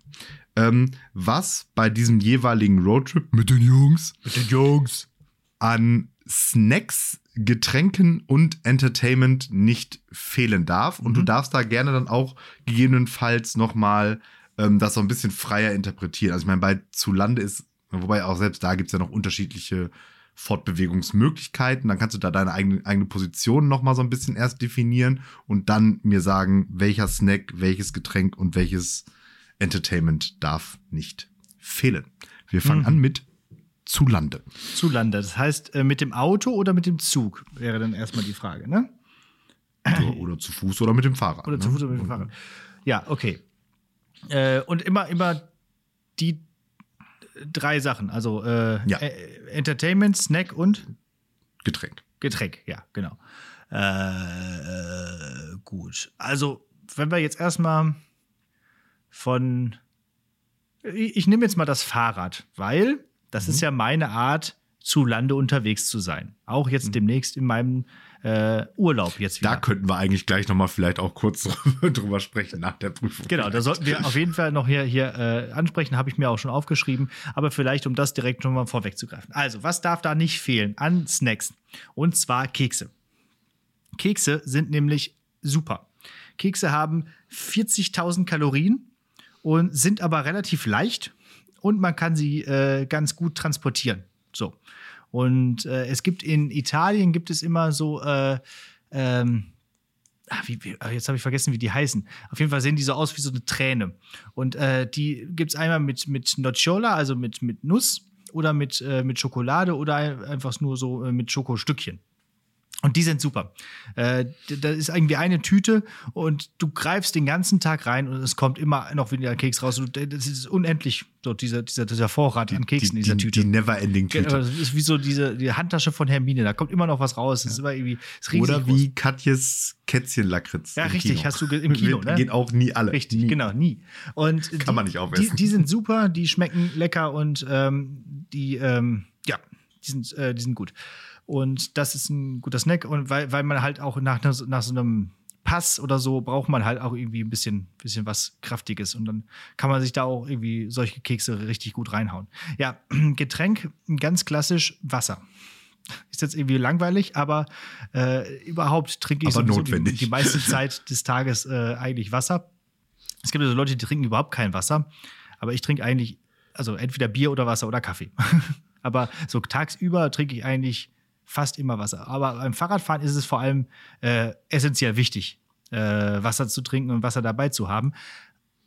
ähm, was bei diesem jeweiligen Roadtrip mit den Jungs, mit den Jungs an Snacks, Getränken und Entertainment nicht fehlen darf. Und mhm. du darfst da gerne dann auch gegebenenfalls nochmal ähm, das so ein bisschen freier interpretieren. Also ich meine, bei zu Lande ist, wobei auch selbst da gibt es ja noch unterschiedliche Fortbewegungsmöglichkeiten. Dann kannst du da deine eigene, eigene Position nochmal so ein bisschen erst definieren und dann mir sagen, welcher Snack, welches Getränk und welches Entertainment darf nicht fehlen. Wir fangen mhm. an mit zu Lande. Zu Lande, das heißt mit dem Auto oder mit dem Zug wäre dann erstmal die Frage, ne? Oder, oder zu Fuß oder mit dem Fahrrad. Oder ne? zu Fuß oder mit dem Fahrrad. Ja, okay. Äh, und immer, immer die drei Sachen, also äh, ja. Entertainment, Snack und Getränk. Getränk, ja, genau. Äh, gut, also wenn wir jetzt erstmal von, ich, ich nehme jetzt mal das Fahrrad, weil das mhm. ist ja meine Art, zu Lande unterwegs zu sein. Auch jetzt mhm. demnächst in meinem äh, Urlaub jetzt wieder. Da könnten wir eigentlich gleich noch mal vielleicht auch kurz drüber sprechen nach der Prüfung. Genau, vielleicht. Da sollten wir auf jeden Fall noch hier, hier äh, ansprechen, habe ich mir auch schon aufgeschrieben. Aber vielleicht, um das direkt noch mal vorwegzugreifen. Also, was darf da nicht fehlen an Snacks? Und zwar Kekse. Kekse sind nämlich super. Kekse haben vierzigtausend Kalorien und sind aber relativ leicht. Und man kann sie äh, ganz gut transportieren. So. Und äh, es gibt in Italien gibt es immer so, äh, ähm, wie, wie, jetzt habe ich vergessen, wie die heißen. Auf jeden Fall sehen die so aus wie so eine Träne. Und äh, die gibt es einmal mit, mit Nocciola, also mit, mit Nuss oder mit, äh, mit Schokolade oder einfach nur so äh, mit Schokostückchen. Und die sind super. Äh, da ist irgendwie eine Tüte und du greifst den ganzen Tag rein und es kommt immer noch wieder ein Keks raus. Und das ist unendlich, so dieser, dieser, dieser Vorrat an Keksen in dieser Tüte. Die Never-Ending-Tüte. Das ist wie so diese die Handtasche von Hermine. Da kommt immer noch was raus. Das ist immer irgendwie, das ist riesig groß. Oder wie Katjes Kätzchen-Lakritz. Ja, richtig. Kino. Hast du im Kino, ne? Gehen auch nie alle. Richtig, nie. Genau, nie. Und Kann die, man nicht aufessen. Die, die sind super, die schmecken lecker und ähm, die, ähm, ja, die sind, äh, die sind gut. Und das ist ein guter Snack. Und weil, weil man halt auch nach, nach so einem Pass oder so braucht man halt auch irgendwie ein bisschen, bisschen was Kraftiges. Und dann kann man sich da auch irgendwie solche Kekse richtig gut reinhauen. Ja, Getränk, ganz klassisch Wasser. Ist jetzt irgendwie langweilig, aber äh, überhaupt trinke ich so die, die meiste Zeit des Tages äh, eigentlich Wasser. Es gibt also Leute, die trinken überhaupt kein Wasser. Aber ich trinke eigentlich, also entweder Bier oder Wasser oder Kaffee. Aber so tagsüber trinke ich eigentlich fast immer Wasser. Aber beim Fahrradfahren ist es vor allem äh, essentiell wichtig, äh, Wasser zu trinken und Wasser dabei zu haben.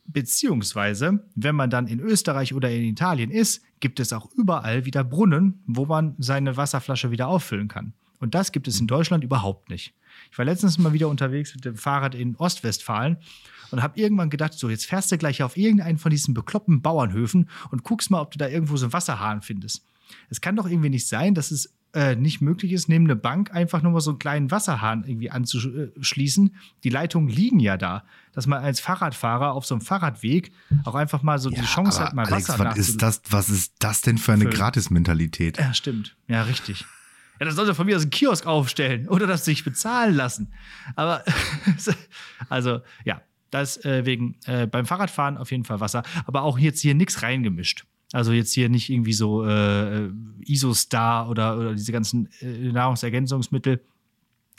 Beziehungsweise, wenn man dann in Österreich oder in Italien ist, gibt es auch überall wieder Brunnen, wo man seine Wasserflasche wieder auffüllen kann. Und das gibt es in Deutschland überhaupt nicht. Ich war letztens mal wieder unterwegs mit dem Fahrrad in Ostwestfalen und habe irgendwann gedacht, so jetzt fährst du gleich auf irgendeinen von diesen bekloppten Bauernhöfen und guckst mal, ob du da irgendwo so einen Wasserhahn findest. Es kann doch irgendwie nicht sein, dass es Äh, nicht möglich ist, neben einer Bank einfach nur mal so einen kleinen Wasserhahn irgendwie anzuschließen. Die Leitungen liegen ja da, dass man als Fahrradfahrer auf so einem Fahrradweg auch einfach mal so ja, die Chance hat, mal Alex, Wasser was ist das, was ist das denn für eine Füllen. Gratis-Mentalität? Ja, stimmt. Ja, richtig. Ja, das sollte von mir aus einen Kiosk aufstellen oder das sich bezahlen lassen. Aber, also, ja, deswegen äh, beim Fahrradfahren auf jeden Fall Wasser, aber auch jetzt hier nichts reingemischt. Also jetzt hier nicht irgendwie so äh, Isostar oder, oder diese ganzen äh, Nahrungsergänzungsmittel.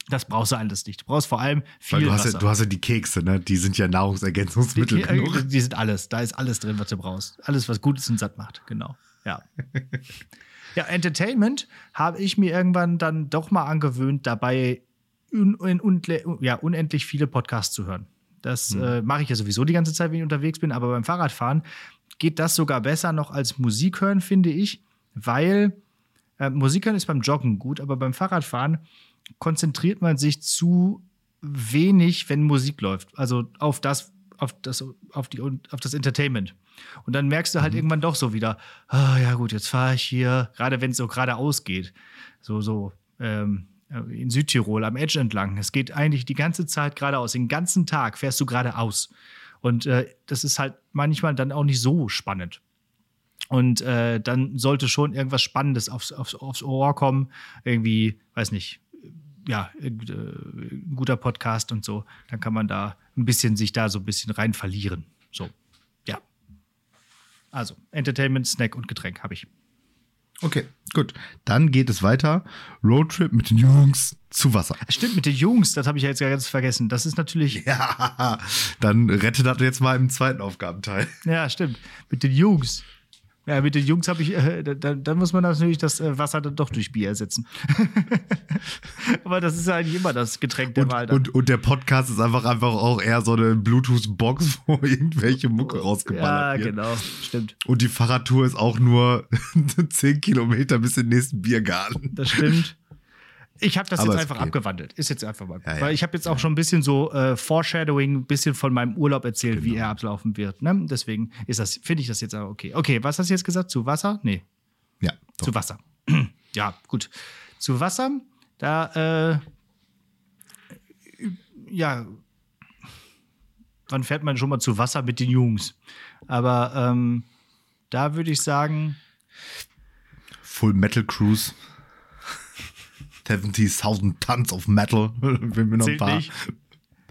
Das brauchst du alles nicht. Du brauchst vor allem viel Weil du hast Wasser. Ja, du hast ja die Kekse, ne? Die sind ja Nahrungsergänzungsmittel die, genug. Die, die sind alles. Da ist alles drin, was du brauchst. Alles, was gut ist und satt macht. Genau, ja. Ja, Entertainment habe ich mir irgendwann dann doch mal angewöhnt, dabei un, un, un, ja, unendlich viele Podcasts zu hören. Das mhm. äh, mache ich ja sowieso die ganze Zeit, wenn ich unterwegs bin. Aber beim Fahrradfahren geht das sogar besser noch als Musik hören, finde ich. Weil äh, Musik hören ist beim Joggen gut, aber beim Fahrradfahren konzentriert man sich zu wenig, wenn Musik läuft. Also auf das, auf das, auf die, auf das Entertainment. Und dann merkst du halt mhm. irgendwann doch so wieder, ah, ja gut, jetzt fahre ich hier, gerade wenn es so geradeaus geht, so, so ähm, in Südtirol am Edge entlang. Es geht eigentlich die ganze Zeit geradeaus, den ganzen Tag fährst du geradeaus. Und äh, das ist halt manchmal dann auch nicht so spannend. Und äh, dann sollte schon irgendwas Spannendes aufs, aufs, aufs Ohr kommen, irgendwie, weiß nicht, ja, äh, ein guter Podcast und so. Dann kann man da ein bisschen sich da so ein bisschen rein verlieren, so. Also, Entertainment, Snack und Getränk habe ich. Okay, gut. Dann geht es weiter. Roadtrip mit den Jungs zu Wasser. Stimmt, mit den Jungs, das habe ich ja jetzt ganz vergessen. Das ist natürlich. Ja, dann rette das jetzt mal im zweiten Aufgabenteil. Ja, stimmt. Mit den Jungs. Ja, mit den Jungs habe ich. Äh, dann da muss man natürlich das äh, Wasser dann doch durch Bier ersetzen. Aber das ist ja eigentlich immer das Getränk der und, Wahl. Und, und der Podcast ist einfach, einfach auch eher so eine Bluetooth-Box, wo irgendwelche Mucke rausgeballert wird. Ja, genau, stimmt. Und die Fahrradtour ist auch nur zehn Kilometer bis in den nächsten Biergarten. Das stimmt. Ich habe das Aber jetzt einfach geht. abgewandelt. Ist jetzt einfach mal gut. Ja, ja. Weil ich habe jetzt auch schon ein bisschen so äh, Foreshadowing, ein bisschen von meinem Urlaub erzählt, genau. wie er ablaufen wird. Ne? Deswegen ist das, finde ich das jetzt auch okay. Okay, was hast du jetzt gesagt? Zu Wasser? Nee. Ja. Doch. Zu Wasser. Ja, gut. Zu Wasser. Da, äh, ja, wann fährt man schon mal zu Wasser mit den Jungs? Aber ähm, da würde ich sagen Full Metal Cruise. siebzigtausend Tons of Metal. Wenn mir noch ein paar,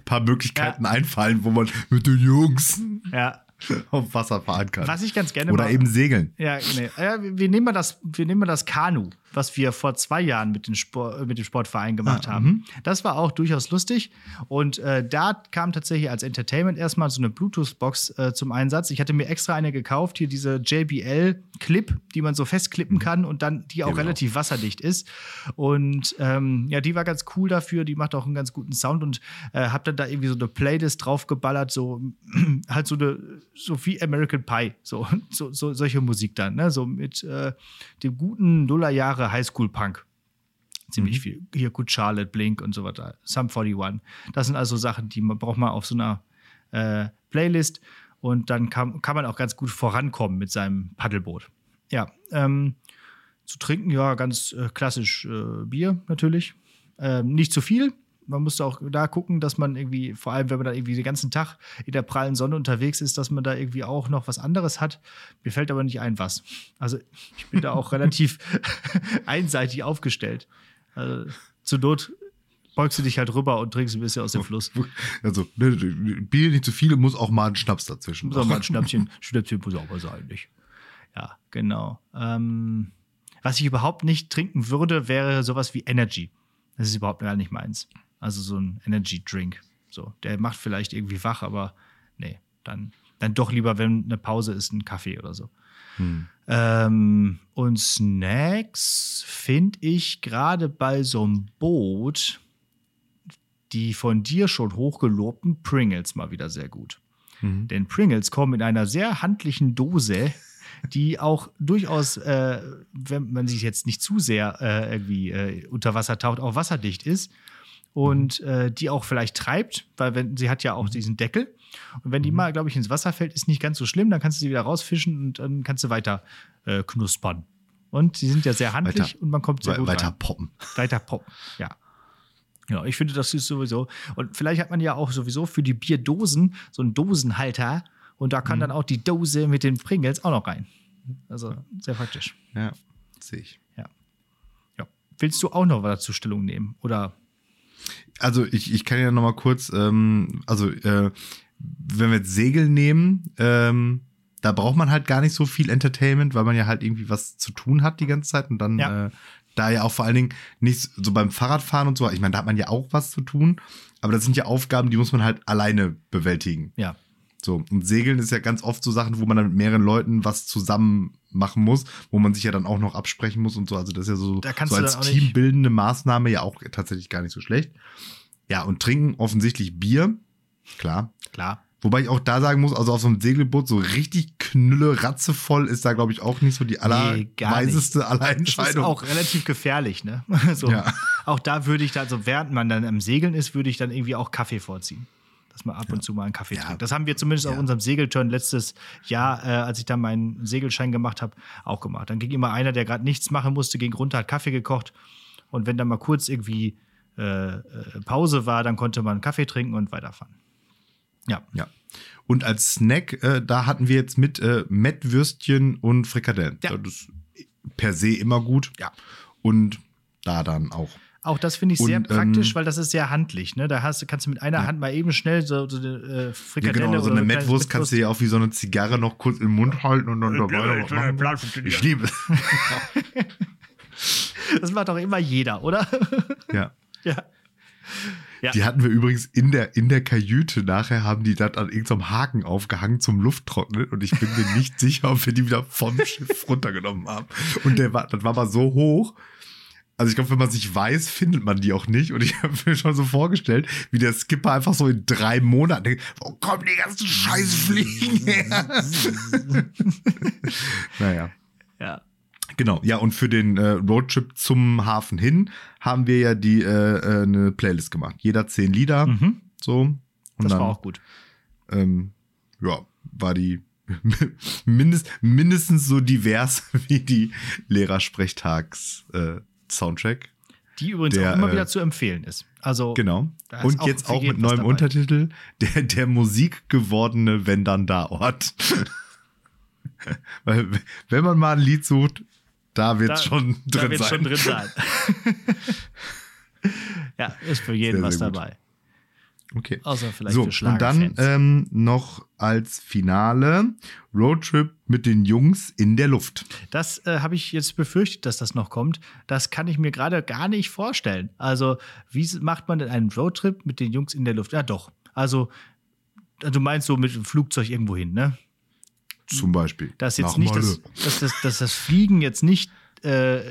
paar Möglichkeiten ja. einfallen, wo man mit den Jungs ja. auf Wasser fahren kann. Was ich ganz gerne Oder mache. Eben segeln. Ja, nee. ja, wir nehmen mal das, wir nehmen mal das Kanu, was wir vor zwei Jahren mit, den Spor- mit dem Sportverein gemacht ah, haben. Mh. Das war auch durchaus lustig. Und äh, da kam tatsächlich als Entertainment erstmal so eine Bluetooth-Box äh, zum Einsatz. Ich hatte mir extra eine gekauft, hier diese J B L-Clip, die man so festklippen mhm. kann und dann die auch ja, relativ genau. wasserdicht ist. Und ähm, ja, die war ganz cool dafür. Die macht auch einen ganz guten Sound und äh, hab dann da irgendwie so eine Playlist draufgeballert, so halt so eine so wie American Pie, so, so, so solche Musik dann, ne? So mit äh, dem guten Nullerjahre Highschool-Punk. Ziemlich mhm. viel. Hier Good Charlotte, Blink und so weiter. Sum forty-one. Das sind also Sachen, die man braucht mal auf so einer äh, Playlist. Und dann kann, kann man auch ganz gut vorankommen mit seinem Paddelboot. Ja. Ähm, zu trinken, ja, ganz äh, klassisch äh, Bier natürlich. Ähm, nicht zu viel. Man muss auch da gucken, dass man irgendwie, vor allem wenn man da irgendwie den ganzen Tag in der prallen Sonne unterwegs ist, dass man da irgendwie auch noch was anderes hat. Mir fällt aber nicht ein, was. Also ich bin da auch relativ einseitig aufgestellt. Also zur Not beugst du dich halt rüber und trinkst ein bisschen aus dem Fluss. Also Bier nicht zu viel, muss auch mal ein Schnaps dazwischen. Muss auch mal ein Schnäpschen, Schnäpschen muss auch mal sein, nicht? Ja, genau. Ähm, was ich überhaupt nicht trinken würde, wäre sowas wie Energy. Das ist überhaupt gar nicht meins. Also so ein Energy-Drink. So, der macht vielleicht irgendwie wach, aber nee, dann, dann doch lieber, wenn eine Pause ist, ein Kaffee oder so. Hm. Ähm, und Snacks finde ich gerade bei so einem Boot die von dir schon hochgelobten Pringles mal wieder sehr gut. Hm. Denn Pringles kommen in einer sehr handlichen Dose, die auch durchaus, äh, wenn man sich jetzt nicht zu sehr äh, irgendwie äh, unter Wasser taucht, auch wasserdicht ist. Und äh, die auch vielleicht treibt, weil wenn, sie hat ja auch diesen Deckel. Und wenn die mal, glaube ich, ins Wasser fällt, ist nicht ganz so schlimm. Dann kannst du sie wieder rausfischen und dann kannst du weiter äh, knuspern. Und die sind ja sehr handlich weiter, und man kommt sehr gut weiter rein. poppen. Weiter poppen, ja. Ja, ich finde, das ist sowieso. Und vielleicht hat man ja auch sowieso für die Bierdosen so einen Dosenhalter. Und da kann mhm. dann auch die Dose mit den Pringles auch noch rein. Also sehr praktisch. Ja, sehe ich. Ja. Ja. Willst du auch noch was dazu Stellung nehmen? Oder Also ich, ich kann ja noch mal kurz, ähm, also äh, wenn wir jetzt Segeln nehmen, ähm, da braucht man halt gar nicht so viel Entertainment, weil man ja halt irgendwie was zu tun hat die ganze Zeit und dann ja. Äh, da ja auch vor allen Dingen nicht so beim Fahrradfahren und so, ich meine, da hat man ja auch was zu tun, aber das sind ja Aufgaben, die muss man halt alleine bewältigen. Ja. So, und Segeln ist ja ganz oft so Sachen, wo man dann mit mehreren Leuten was zusammen machen muss, wo man sich ja dann auch noch absprechen muss und so. Also das ist ja so, so als teambildende Maßnahme ja auch tatsächlich gar nicht so schlecht. Ja, und trinken offensichtlich Bier. Klar. Klar. Wobei ich auch da sagen muss, also auf so einem Segelboot so richtig knülle, ratzevoll ist da, glaube ich, auch nicht so die allerweiseste nee, Alleinentscheidung. Das ist auch relativ gefährlich, ne? So. Ja. Auch da würde ich da, also während man dann am Segeln ist, würde ich dann irgendwie auch Kaffee vorziehen. Dass man ab ja. und zu mal einen Kaffee ja. trinkt. Das haben wir zumindest ja. auf unserem Segelturn letztes Jahr, äh, als ich dann meinen Segelschein gemacht habe, auch gemacht. Dann ging immer einer, der gerade nichts machen musste, ging runter, hat Kaffee gekocht. Und wenn dann mal kurz irgendwie äh, Pause war, dann konnte man einen Kaffee trinken und weiterfahren. Ja. ja. Und als Snack, äh, da hatten wir jetzt mit äh, Mettwürstchen und Frikadellen. Ja. Das ist per se immer gut. Ja. Und da dann auch. Auch das finde ich sehr und, praktisch, ähm, weil das ist sehr handlich. Ne? Da hast, kannst du mit einer ja. Hand mal eben schnell so, so eine äh, Frikadelle. Ja, genau, so eine Mettwurst kannst du ja auch wie so eine Zigarre noch kurz im Mund halten und dann dabei noch machen. Ich liebe es. Das macht doch immer jeder, oder? Ja. Ja. Ja. Die hatten wir übrigens in der, in der Kajüte. Nachher haben die das an irgendeinem Haken aufgehangen zum Lufttrocknen. Und ich bin mir nicht sicher, ob wir die wieder vom Schiff runtergenommen haben. Und der war, das war mal so hoch. Also ich glaube, wenn man es nicht weiß, findet man die auch nicht. Und ich habe mir schon so vorgestellt, wie der Skipper einfach so in drei Monaten denkt, oh, komm, die ganzen Scheißfliegen her. Naja. Ja. Genau, ja, und für den äh, Roadtrip zum Hafen hin haben wir ja die äh, äh, eine Playlist gemacht. Jeder zehn Lieder. Mhm. So. Und das dann, war auch gut. Ähm, ja, war die mindest, mindestens so divers wie die Lehrersprechtags- äh, Soundtrack. Die übrigens der, auch immer äh, wieder zu empfehlen ist. Also, genau. Und auch jetzt auch mit neuem dabei. Untertitel, der, der musikgewordene Wenn-Dann-Da-Ort. Weil, wenn man mal ein Lied sucht, da wird es schon drin da wird's sein. Da wird schon drin sein. Ja, ist für jeden sehr, was sehr dabei. Okay. Außer vielleicht so, für Schlagerfans. Und dann ähm, noch als Finale Roadtrip mit den Jungs in der Luft. Das äh, habe ich jetzt befürchtet, dass das noch kommt. Das kann ich mir gerade gar nicht vorstellen. Also, wie macht man denn einen Roadtrip mit den Jungs in der Luft? Ja, doch. Also, du meinst so mit dem Flugzeug irgendwo hin, ne? Zum Beispiel. Dass jetzt nicht das, dass das, dass das Fliegen jetzt nicht äh,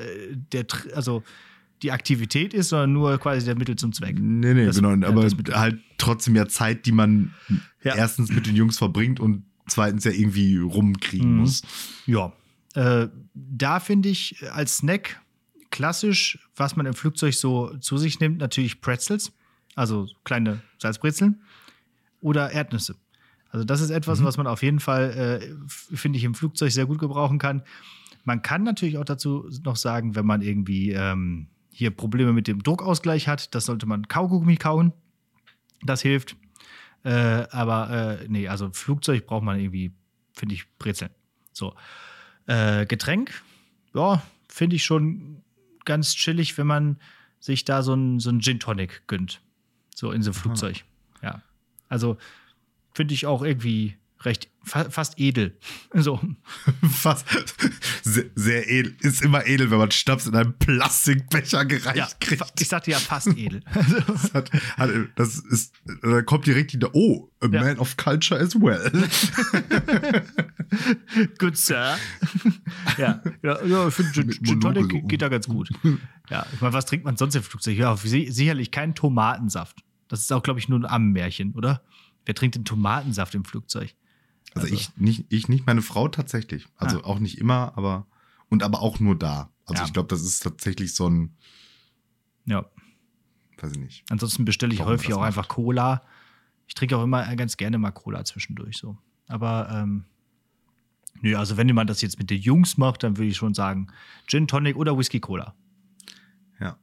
der, also die Aktivität ist, sondern nur quasi der Mittel zum Zweck. Nee, nee, das, genau. Ja, aber halt trotzdem ja Zeit, die man ja. erstens mit den Jungs verbringt und zweitens ja irgendwie rumkriegen mhm. muss. Ja. Äh, da finde ich als Snack klassisch, was man im Flugzeug so zu sich nimmt, natürlich Pretzels, also kleine Salzbrezeln oder Erdnüsse. Also das ist etwas, mhm. was man auf jeden Fall, äh, finde ich, im Flugzeug sehr gut gebrauchen kann. Man kann natürlich auch dazu noch sagen, wenn man irgendwie ähm, hier Probleme mit dem Druckausgleich hat, das sollte man Kaugummi kauen. Das hilft. Äh, aber äh, nee, also Flugzeug braucht man irgendwie, finde ich, Brezeln. So. Äh, Getränk, ja, finde ich schon ganz chillig, wenn man sich da so ein, so ein Gin Tonic gönnt. So in so einem Flugzeug. Ja. Also finde ich auch irgendwie recht, fa- fast edel. So. Fast. Sehr, sehr edel. Ist immer edel, wenn man Schnaps in einem Plastikbecher gereicht ja, kriegt. Ich sagte ja fast edel. Das, hat, hat, das ist, da kommt direkt wieder, oh, a ja. man of culture as well. Good sir. Ja, ja, ja, für Gin Tonic geht da ganz gut. Ja, ich meine, was trinkt man sonst im Flugzeug? Ja, sicherlich keinen Tomatensaft. Das ist auch, glaube ich, nur ein Ammenmärchen, oder? Wer trinkt den Tomatensaft im Flugzeug? Also, also ich nicht, ich nicht, meine Frau tatsächlich. Also ah. auch nicht immer, aber und aber auch nur da. Also ja. ich glaube, das ist tatsächlich so ein. Ja. Weiß ich nicht. Ansonsten bestelle ich Warum häufig auch macht. einfach Cola. Ich trinke auch immer ganz gerne mal Cola zwischendurch so. Aber ähm, nö, also wenn jemand das jetzt mit den Jungs macht, dann würde ich schon sagen Gin Tonic oder Whisky Cola. Ja.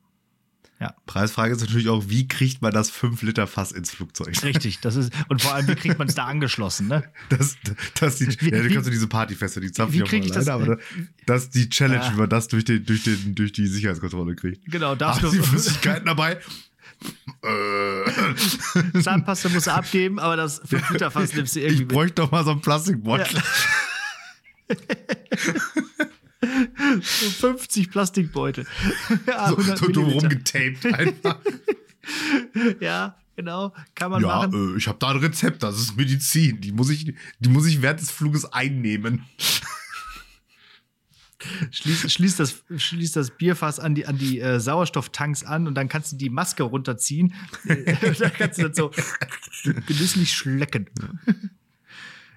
Ja. Preisfrage ist natürlich auch, wie kriegt man das fünf Liter Fass ins Flugzeug? Richtig, das ist, und vor allem, wie kriegt man es da angeschlossen, ne? Das, das die, wie, ja, du kannst du diese Partyfeste, die zapfen ich mal das, aber das ist die Challenge, ja. wie man das durch, den, durch, den, durch die Sicherheitskontrolle kriegt. Genau, darfst du. Haben die Flüssigkeiten dabei? Zahnpasta musst du abgeben, aber das fünf Liter Fass nimmst du irgendwie mit. Ich bräuchte doch mal so einen Plastikbeutel. Ja. So fünfzig Plastikbeutel. Ja, so so dumm rumgetaped einfach. Ja, genau. Kann man ja, machen. Äh, ich habe da ein Rezept, das ist Medizin. Die muss ich, die muss ich während des Fluges einnehmen. Schließ, schließ, das, schließ das Bierfass an die, an die äh, Sauerstofftanks an und dann kannst du die Maske runterziehen. Dann kannst du das so genüsslich schlecken.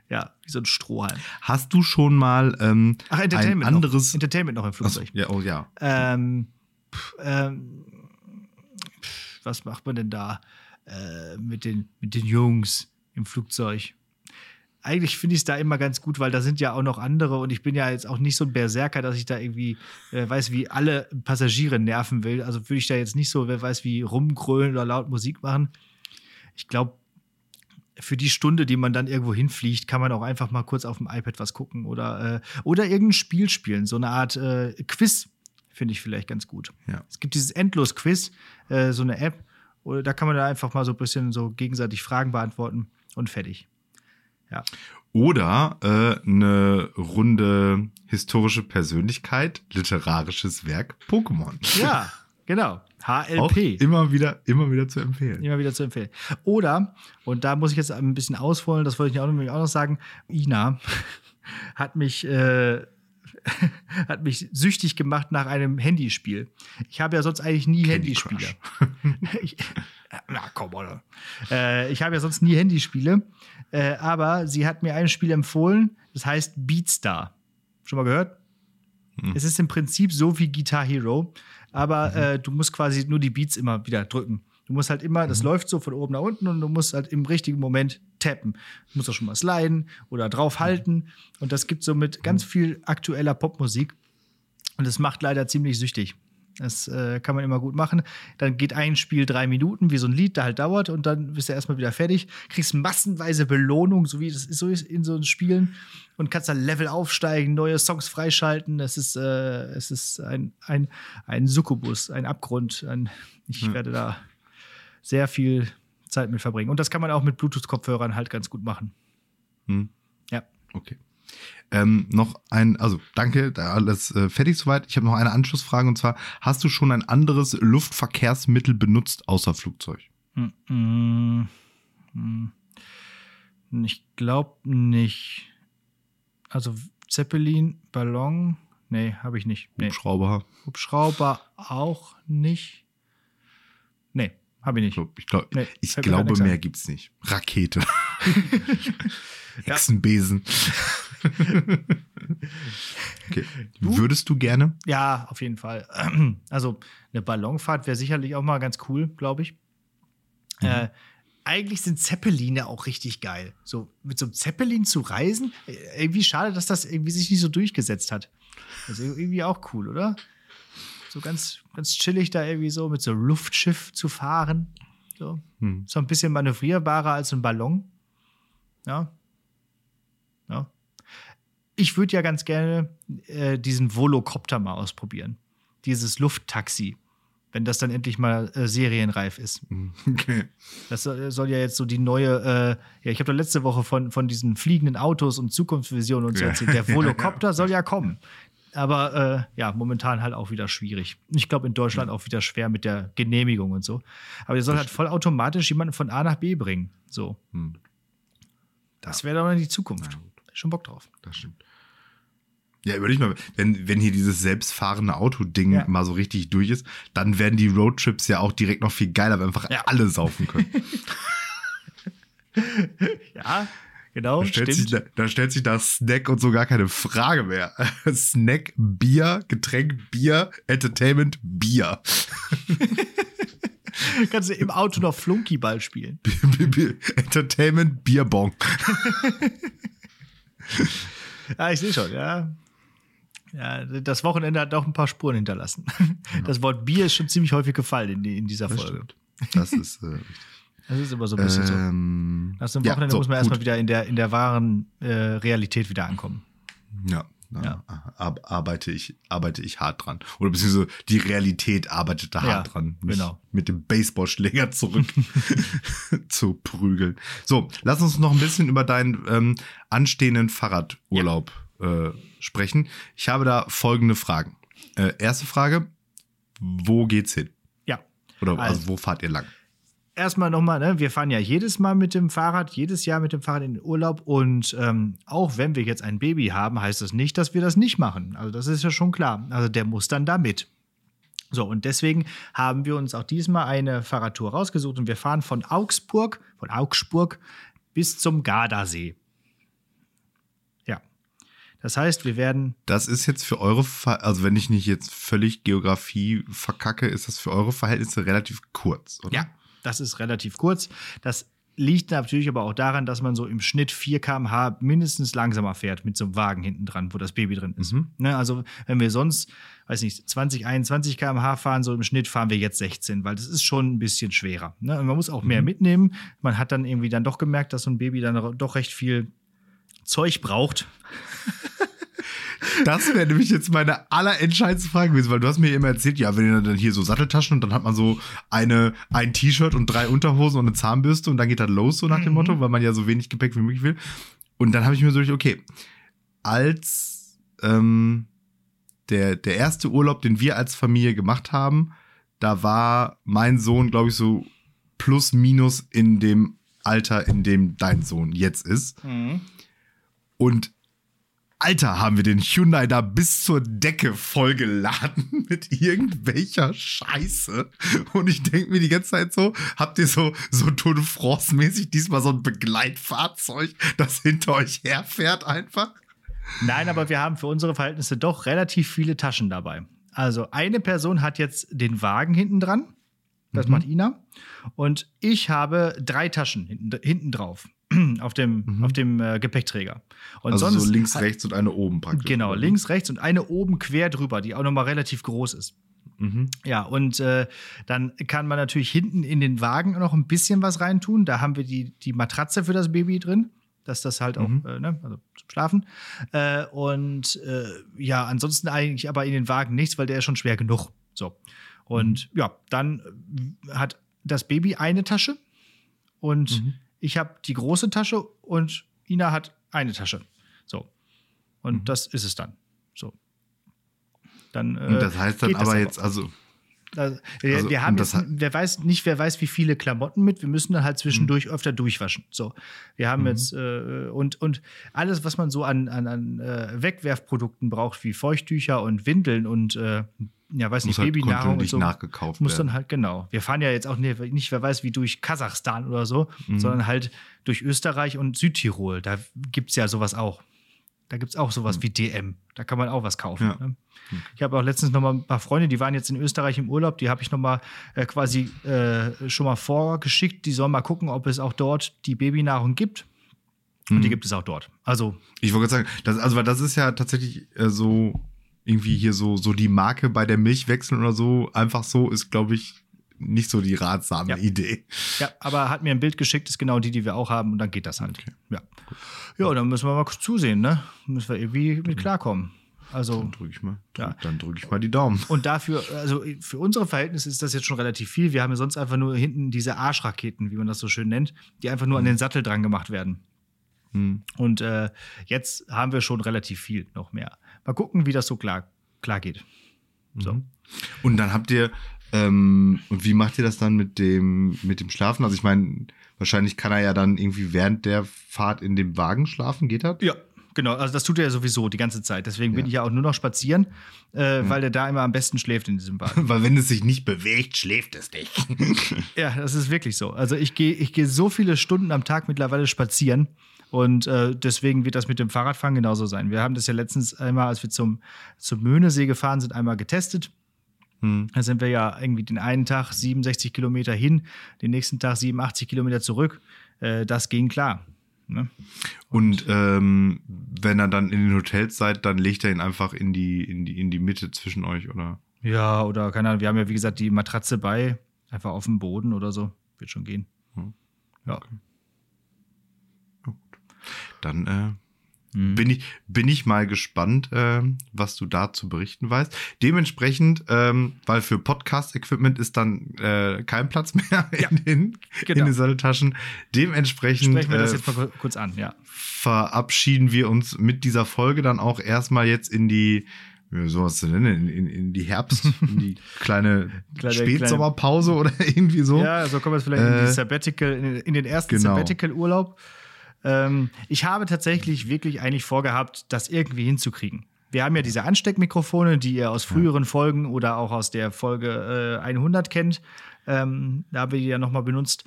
Ja, wie so ein Strohhalm. Hast du schon mal ähm, Ach, ein anderes... Noch. Entertainment noch im Flugzeug. Ach, ja, oh ja. Ähm, pff, ähm, pff, was macht man denn da äh, mit, den, mit den Jungs im Flugzeug? Eigentlich finde ich es da immer ganz gut, weil da sind ja auch noch andere und ich bin ja jetzt auch nicht so ein Berserker, dass ich da irgendwie äh, weiß, wie alle Passagiere nerven will. Also würde ich da jetzt nicht so, wer weiß, wie rumgrölen oder laut Musik machen. Ich glaube, für die Stunde, die man dann irgendwo hinfliegt, kann man auch einfach mal kurz auf dem iPad was gucken oder, äh, oder irgendein Spiel spielen. So eine Art äh, Quiz finde ich vielleicht ganz gut. Ja. Es gibt dieses Endlos-Quiz, äh, so eine App. Oder da kann man da einfach mal so ein bisschen so gegenseitig Fragen beantworten und fertig. Ja. Oder äh, eine Runde historische Persönlichkeit, literarisches Werk, Pokémon. Ja, genau. H L P. Auch immer wieder, immer wieder zu empfehlen. Immer wieder zu empfehlen. Oder, und da muss ich jetzt ein bisschen ausholen, das wollte ich auch noch, auch noch sagen, Ina hat mich, äh, hat mich süchtig gemacht nach einem Handyspiel. Ich habe ja sonst eigentlich nie Candy Handyspiele. Ich, na komm, Alter. Äh, ich habe ja sonst nie Handyspiele, äh, aber sie hat mir ein Spiel empfohlen, das heißt Beatstar. Schon mal gehört? Hm. Es ist im Prinzip so wie Guitar Hero, aber mhm. äh, du musst quasi nur die Beats immer wieder drücken. Du musst halt immer, mhm. das läuft so von oben nach unten und du musst halt im richtigen Moment tappen. Du musst auch schon mal sliden oder draufhalten. Mhm. Und das gibt somit ganz viel aktueller Popmusik. Und das macht leider ziemlich süchtig. Das äh, kann man immer gut machen. Dann geht ein Spiel drei Minuten, wie so ein Lied da halt dauert. Und dann bist du erstmal wieder fertig. Kriegst massenweise Belohnung, so wie das ist, so ist in so Spielen. Und kannst dann Level aufsteigen, neue Songs freischalten. Es ist, äh, es ist ein, ein, ein Succubus, ein Abgrund. Ein, ich mhm. werde da sehr viel Zeit mit verbringen. Und das kann man auch mit Bluetooth-Kopfhörern halt ganz gut machen. Hm. Ja. Okay. Ähm, noch ein, also danke, da alles äh, fertig soweit. Ich habe noch eine Anschlussfrage und zwar, hast du schon ein anderes Luftverkehrsmittel benutzt außer Flugzeug? Mm-mm. Ich glaube nicht. Also Zeppelin, Ballon, nee, habe ich nicht. Nee. Hubschrauber. Hubschrauber auch nicht. Nee. Hab ich nicht. Ich, glaub, nee, ich glaube, mehr an. Gibt's nicht. Rakete. Hexenbesen. Okay. Du? Würdest du gerne? Ja, auf jeden Fall. Also eine Ballonfahrt wäre sicherlich auch mal ganz cool, glaube ich. Mhm. Äh, eigentlich sind Zeppeline auch richtig geil. So mit so einem Zeppelin zu reisen, irgendwie schade, dass das irgendwie sich nicht so durchgesetzt hat. Das ist irgendwie auch cool, oder? So ganz, ganz chillig da irgendwie so mit so einem Luftschiff zu fahren. So. Hm. So ein bisschen manövrierbarer als ein Ballon. Ja. Ja. Ich würde ja ganz gerne äh, diesen Volocopter mal ausprobieren. Dieses Lufttaxi. Wenn das dann endlich mal äh, serienreif ist. Okay. Das soll, soll ja jetzt so die neue, äh, ja, ich habe doch letzte Woche von, von diesen fliegenden Autos und Zukunftsvisionen und so ja. erzählt. Der Volocopter ja, ja. soll ja kommen. Aber äh, ja, momentan halt auch wieder schwierig. Ich glaube, in Deutschland auch wieder schwer mit der Genehmigung und so. Aber ihr sollt halt vollautomatisch jemanden von A nach B bringen. So. Hm. Das wäre dann die Zukunft. Ja, schon Bock drauf. Das stimmt. Ja, überleg mal, wenn, wenn hier dieses selbstfahrende Auto-Ding ja. mal so richtig durch ist, dann werden die Roadtrips ja auch direkt noch viel geiler, weil einfach ja. alle saufen können. Ja. Genau, da stellt, sich, da, da stellt sich nach Snack und so gar keine Frage mehr. Snack, Bier, Getränk, Bier, Entertainment, Bier. Kannst du im Auto noch Flunkyball spielen? Entertainment, Bierbong. Ja, ich sehe schon, ja. Ja, das Wochenende hat auch ein paar Spuren hinterlassen. Genau. Das Wort Bier ist schon ziemlich häufig gefallen in, in dieser das Folge. Stimmt. Das ist äh, Das ist immer so ein bisschen ähm, so. Nach so einem Wochenende ja, so, muss man erstmal wieder in der, in der wahren äh, Realität wieder ankommen. Ja, na, ja. Ar- arbeite, ich, arbeite ich hart dran. Oder beziehungsweise die Realität arbeitet da ja, hart dran. Mich genau. Mit dem Baseballschläger zurück zu prügeln. So, lass uns noch ein bisschen über deinen ähm, anstehenden Fahrradurlaub ja. äh, sprechen. Ich habe da folgende Fragen. Äh, erste Frage, wo geht's hin? Ja. Oder also, also wo fahrt ihr lang? erstmal nochmal, ne, wir fahren ja jedes Mal mit dem Fahrrad, jedes Jahr mit dem Fahrrad in den Urlaub. Und ähm, auch wenn wir jetzt ein Baby haben, heißt das nicht, dass wir das nicht machen. Also das ist ja schon klar. Also der muss dann da mit. So, und deswegen haben wir uns auch diesmal eine Fahrradtour rausgesucht. Und wir fahren von Augsburg, von Augsburg bis zum Gardasee. Das heißt, wir werden. Das ist jetzt für eure, Ver- also wenn ich nicht jetzt völlig Geografie verkacke, ist das für eure Verhältnisse relativ kurz, oder? Ja, das ist relativ kurz. Das liegt natürlich aber auch daran, dass man so im Schnitt vier Kilometer pro Stunde mindestens langsamer fährt mit so einem Wagen hinten dran, wo das Baby drin ist. Mhm. Ne, also wenn wir sonst, weiß nicht, zwanzig, einundzwanzig Kilometer pro Stunde fahren, so im Schnitt fahren wir jetzt sechzehn, weil das ist schon ein bisschen schwerer. Ne? Und man muss auch mhm. mehr mitnehmen. Man hat dann irgendwie dann doch gemerkt, dass so ein Baby dann doch recht viel Zeug braucht. Das wäre nämlich jetzt meine allerentscheidendste Frage gewesen, weil du hast mir immer erzählt, ja, wenn ihr dann hier so Satteltaschen und dann hat man so eine, ein T-Shirt und drei Unterhosen und eine Zahnbürste und dann geht das los, so nach dem mhm. Motto, weil man ja so wenig Gepäck wie möglich will. Und dann habe ich mir so gedacht, okay, als ähm, der, der erste Urlaub, den wir als Familie gemacht haben, da war mein Sohn, glaube ich, so plus minus in dem Alter, in dem dein Sohn jetzt ist. Mhm. Und Alter, haben wir den Hyundai da bis zur Decke vollgeladen mit irgendwelcher Scheiße. Und ich denke mir die ganze Zeit so, habt ihr so, so Tour de France-mäßig diesmal so ein Begleitfahrzeug, das hinter euch herfährt einfach? Nein, aber wir haben für unsere Verhältnisse doch relativ viele Taschen dabei. Also eine Person hat jetzt den Wagen hinten dran, das mhm. macht Ina. Und ich habe drei Taschen hinten, hinten drauf. Auf dem, mhm. auf dem äh, Gepäckträger. Und also sonst so links, hat, rechts und eine oben praktisch. Genau, links, rechts und eine oben quer drüber, die auch nochmal relativ groß ist. Mhm. Ja, und äh, dann kann man natürlich hinten in den Wagen noch ein bisschen was reintun. Da haben wir die, die Matratze für das Baby drin, dass das halt auch, mhm. äh, ne, also zum Schlafen. Äh, und äh, ja, ansonsten eigentlich aber in den Wagen nichts, weil der ist schon schwer genug. So. Und mhm. ja, dann hat das Baby eine Tasche und mhm. ich habe die große Tasche und Ina hat eine Tasche. So. Und mhm. das ist es dann. So. Dann, äh, und das heißt dann aber jetzt, also. also, also wir haben jetzt, hat, wer weiß nicht, wer weiß, wie viele Klamotten mit. Wir müssen dann halt zwischendurch mhm. öfter durchwaschen. So. Wir haben mhm. jetzt, äh, und, und alles, was man so an, an, an äh, Wegwerfprodukten braucht, wie Feuchttücher und Windeln und äh, ja, weiß nicht, halt Babynahrung und so. Nachgekauft muss dann halt, genau. Wir fahren ja jetzt auch nicht, nicht wer weiß, wie durch Kasachstan oder so, mhm. sondern halt durch Österreich und Südtirol. Da gibt's ja sowas auch. Da gibt's auch sowas mhm. wie D M. Da kann man auch was kaufen. Ja. Ne? Ich habe auch letztens noch mal ein paar Freunde, die waren jetzt in Österreich im Urlaub. Die habe ich noch mal äh, quasi äh, schon mal vorgeschickt. Die sollen mal gucken, ob es auch dort die Babynahrung gibt. Mhm. Und die gibt es auch dort. Also ich wollte gerade sagen, das, also weil das ist ja tatsächlich äh, so irgendwie hier so, so die Marke bei der Milch wechseln oder so, einfach so, ist, glaube ich, nicht so die ratsame ja. Idee. Ja, aber hat mir ein Bild geschickt, ist genau die, die wir auch haben und dann geht das halt. Okay. Ja, ja, und dann müssen wir mal zusehen, ne? Müssen wir irgendwie mit klarkommen. Also, dann drücke ich mal, drück, ja. dann drück ich mal die Daumen. Und dafür, also für unsere Verhältnisse ist das jetzt schon relativ viel. Wir haben ja sonst einfach nur hinten diese Arschraketen, wie man das so schön nennt, die einfach nur mhm. an den Sattel dran gemacht werden. Mhm. Und äh, jetzt haben wir schon relativ viel, noch mehr. Mal gucken, wie das so klar, klar geht. So. Und dann habt ihr, ähm, und wie macht ihr das dann mit dem, mit dem Schlafen? Also ich meine, wahrscheinlich kann er ja dann irgendwie während der Fahrt in dem Wagen schlafen, geht das? Ja, genau. Also das tut er ja sowieso die ganze Zeit. Deswegen ja. bin ich ja auch nur noch spazieren, äh, mhm. weil der da immer am besten schläft in diesem Wagen. Weil wenn es sich nicht bewegt, schläft es nicht. Ja, das ist wirklich so. Also ich gehe ich gehe so viele Stunden am Tag mittlerweile spazieren. Und äh, deswegen wird das mit dem Fahrradfahren genauso sein. Wir haben das ja letztens einmal, als wir zum, zum Möhnesee gefahren sind, einmal getestet. Hm. Da sind wir ja irgendwie den einen Tag siebenundsechzig Kilometer hin, den nächsten Tag siebenundachtzig Kilometer zurück. Äh, das ging klar. Ne? Und, und ähm, wenn ihr dann in den Hotels seid, dann legt ihr ihn einfach in die, in die, in die Mitte zwischen euch, oder? Ja, oder keine Ahnung. Wir haben ja, wie gesagt, die Matratze bei, einfach auf dem Boden oder so. Wird schon gehen. Hm. Ja. Okay. Dann äh, mhm. bin ich, bin ich mal gespannt, äh, was du da zu berichten weißt. Dementsprechend, ähm, weil für Podcast-Equipment ist dann äh, kein Platz mehr in, ja, den, genau. in den Satteltaschen. Dementsprechend sprechen wir das jetzt mal kurz an, ja. verabschieden wir uns mit dieser Folge dann auch erstmal jetzt in die So was denn? In, in, in die Herbst, in die kleine, kleine Spätsommerpause kleine, oder irgendwie so. Ja, so kommen wir jetzt vielleicht äh, in, die Sabbatical, in, in den ersten genau. Sabbatical-Urlaub. Ähm, ich habe tatsächlich wirklich eigentlich vorgehabt, das irgendwie hinzukriegen. Wir haben ja diese Ansteckmikrofone, die ihr aus früheren Folgen oder auch aus der Folge äh, hundert kennt. Ähm, da haben wir die ja nochmal benutzt.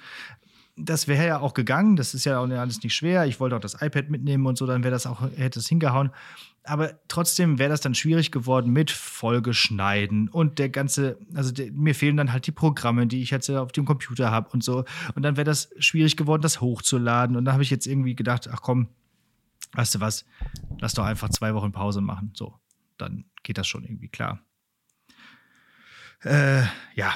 Das wäre ja auch gegangen. Das ist ja auch alles nicht schwer. Ich wollte auch das iPad mitnehmen und so, dann wäre das auch, hätte es hingehauen. Aber trotzdem wäre das dann schwierig geworden mit Folgeschneiden und der ganze, also de, mir fehlen dann halt die Programme, die ich jetzt auf dem Computer habe und so. Und dann wäre das schwierig geworden, das hochzuladen. Und da habe ich jetzt irgendwie gedacht, ach komm, weißt du was, lass doch einfach zwei Wochen Pause machen. So, dann geht das schon irgendwie klar. Äh, ja,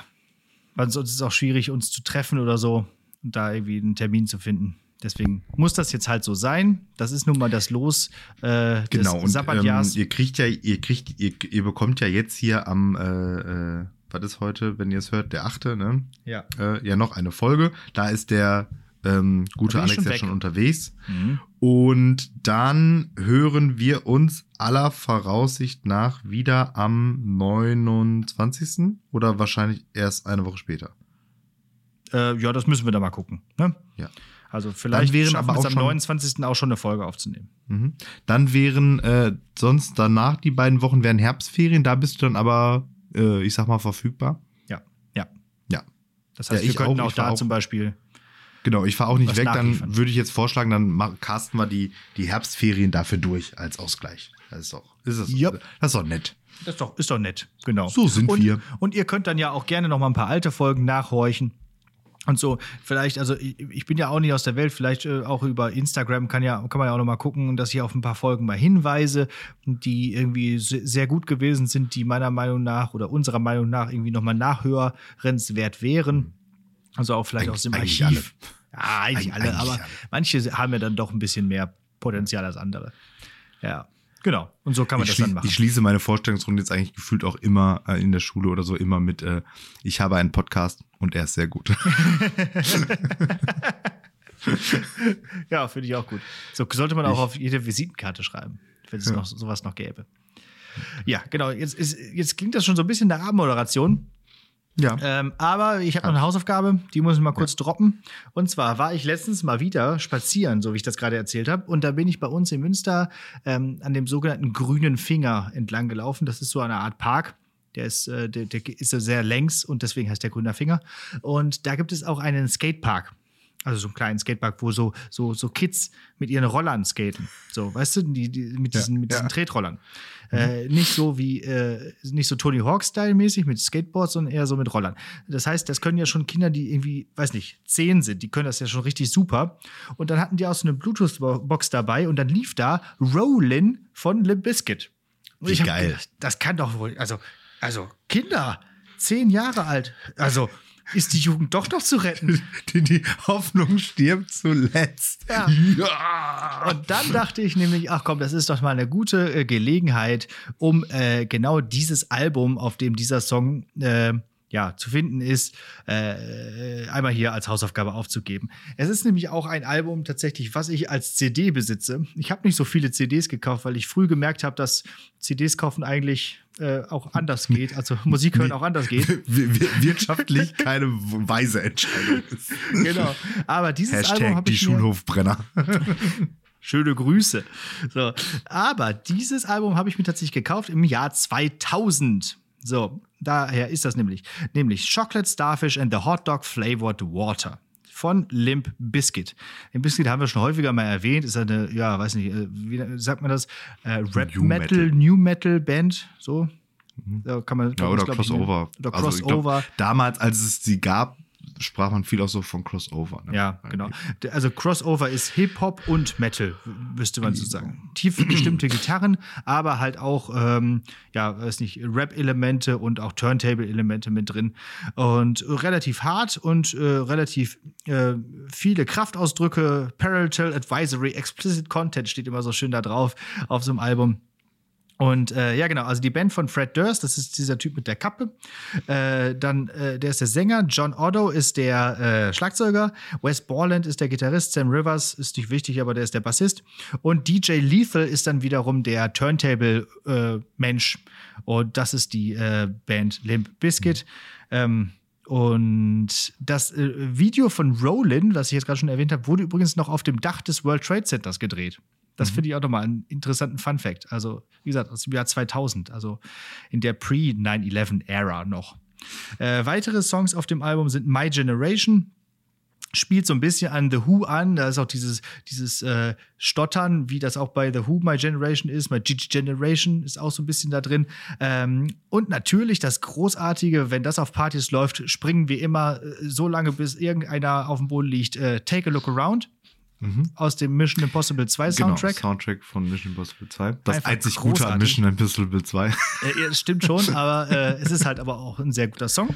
weil sonst ist es auch schwierig, uns zu treffen oder so und da irgendwie einen Termin zu finden. Deswegen muss das jetzt halt so sein. Das ist nun mal das Los äh, des genau, Sabbatjahrs. Ähm, ihr kriegt ja, ihr kriegt, ihr, ihr bekommt ja jetzt hier am, äh, äh, was ist heute, wenn ihr es hört, der achte, ne? Ja. Äh, ja, noch eine Folge. Da ist der ähm, gute Alex schon ja weg. schon unterwegs. Mhm. Und dann hören wir uns aller Voraussicht nach wieder am neunundzwanzigsten oder wahrscheinlich erst eine Woche später. Äh, ja, das müssen wir da mal gucken, ne? Ja. Also vielleicht schaffen wir es am neunundzwanzigsten auch schon eine Folge aufzunehmen. Mhm. Dann wären äh, sonst danach die beiden Wochen wären Herbstferien. Da bist du dann aber, äh, ich sag mal, verfügbar. Ja, ja. ja. Das heißt, ja, wir könnten auch, auch da auch, zum Beispiel Genau, ich fahre auch nicht weg. Dann würde ich jetzt vorschlagen, dann casten wir die, die Herbstferien dafür durch als Ausgleich. Das ist doch, ist das, yep. das ist doch nett. Das ist doch, ist doch nett, genau. So sind und, wir. Und ihr könnt dann ja auch gerne noch mal ein paar alte Folgen nachhorchen. Und so, vielleicht, also ich, ich bin ja auch nicht aus der Welt, vielleicht äh, auch über Instagram kann ja kann man ja auch noch mal gucken, dass ich auf ein paar Folgen mal hinweise, die irgendwie sehr gut gewesen sind, die meiner Meinung nach oder unserer Meinung nach irgendwie noch mal nachhörenswert wären. Also auch vielleicht Eig- aus dem Archiv. Alle. Ja, eigentlich Eig- alle, eigentlich aber alle. Manche haben ja dann doch ein bisschen mehr Potenzial als andere. Ja, genau. Und so kann man ich das schlie- dann machen. Ich schließe meine Vorstellungsrunde jetzt eigentlich gefühlt auch immer äh, in der Schule oder so immer mit äh, ich habe einen Podcast. Und er ist sehr gut. Ja, finde ich auch gut. So sollte man auch ich, auf jede Visitenkarte schreiben, wenn es ja. noch, sowas noch gäbe. Ja, genau. Jetzt, ist, jetzt klingt das schon so ein bisschen nach Abendmoderation. Ja. Ähm, aber ich habe noch eine Hausaufgabe, die muss ich mal kurz ja. droppen. Und zwar war ich letztens mal wieder spazieren, so wie ich das gerade erzählt habe. Und da bin ich bei uns in Münster ähm, an dem sogenannten Grünen Finger entlang gelaufen. Das ist so eine Art Park. Der ist, der, der ist sehr längs und deswegen heißt der Grüner Finger. Und da gibt es auch einen Skatepark. Also so einen kleinen Skatepark, wo so, so, so Kids mit ihren Rollern skaten. So, weißt du, die, die, mit diesen, ja, mit diesen ja. Tretrollern. Mhm. Äh, nicht so wie, äh, nicht so Tony Hawk-Style-mäßig mit Skateboards, sondern eher so mit Rollern. Das heißt, das können ja schon Kinder, die irgendwie, weiß nicht, zehn sind, die können das ja schon richtig super. Und dann hatten die auch so eine Bluetooth-Box dabei und dann lief da Rollin von Limp Bizkit. Und wie ich hab geil. Gedacht, das kann doch wohl, also Also Kinder, zehn Jahre alt, also ist die Jugend doch noch zu retten. Die, die Hoffnung stirbt zuletzt. Ja. Ja. Und dann dachte ich nämlich, ach komm, das ist doch mal eine gute äh, Gelegenheit, um äh, genau dieses Album, auf dem dieser Song äh, ja, zu finden ist, äh, einmal hier als Hausaufgabe aufzugeben. Es ist nämlich auch ein Album tatsächlich, was ich als C D besitze. Ich habe nicht so viele C Ds gekauft, weil ich früh gemerkt habe, dass C Ds kaufen eigentlich Äh, auch anders geht, also Musik hören auch anders geht. Wir, wir, wirtschaftlich keine weise Entscheidung ist. Genau, aber dieses Hashtag Album habe ich die Schulhofbrenner. Schöne Grüße. So. Aber dieses Album habe ich mir tatsächlich gekauft im Jahr zweitausend. So, daher ist das nämlich. Nämlich Chocolate Starfish and the Hot Dog Flavored Water von Limp Bizkit. Limp Bizkit haben wir schon häufiger mal erwähnt. Ist eine, ja, weiß nicht, wie sagt man das? Äh, Rap New Metal, Metal, New Metal Band, so. Mhm. Da kann man, ja, oder Crossover. Oder Crossover. Also ich glaub, damals, als es die gab, sprach man viel auch so von Crossover. Ne? Ja, genau. Also Crossover ist Hip-Hop und Metal, müsste man so sagen. Tief gestimmte Gitarren, aber halt auch, ähm, ja, weiß nicht, Rap-Elemente und auch Turntable-Elemente mit drin. Und relativ hart und äh, relativ äh, viele Kraftausdrücke, Parental Advisory, Explicit Content steht immer so schön da drauf auf so einem Album. Und äh, ja, genau, also die Band von Fred Durst, das ist dieser Typ mit der Kappe. Äh, dann, äh, der ist der Sänger, John Otto ist der äh, Schlagzeuger, Wes Borland ist der Gitarrist, Sam Rivers ist nicht wichtig, aber der ist der Bassist. Und D J Lethal ist dann wiederum der Turntable-Mensch. Äh, und das ist die äh, Band Limp Bizkit. Mhm. Ähm, und das äh, Video von Rollin, was ich jetzt gerade schon erwähnt habe, wurde übrigens noch auf dem Dach des World Trade Centers gedreht. Das finde ich auch nochmal einen interessanten Fun-Fact. Also, wie gesagt, aus dem Jahr zweitausend, also in der Pre-nine eleven-Ära noch. Äh, weitere Songs auf dem Album sind My Generation, spielt so ein bisschen an The Who an. Da ist auch dieses, dieses äh, Stottern, wie das auch bei The Who My Generation ist. My G-Generation ist auch so ein bisschen da drin. Ähm, und natürlich das Großartige, wenn das auf Partys läuft, springen wir immer äh, so lange, bis irgendeiner auf dem Boden liegt. Äh, Take a Look Around. Mhm. Aus dem Mission Impossible two Soundtrack. Genau, Soundtrack von Mission Impossible two. Das einfach einzig großartig. Gute an Mission Impossible two. Äh, stimmt schon, aber äh, es ist halt aber auch ein sehr guter Song.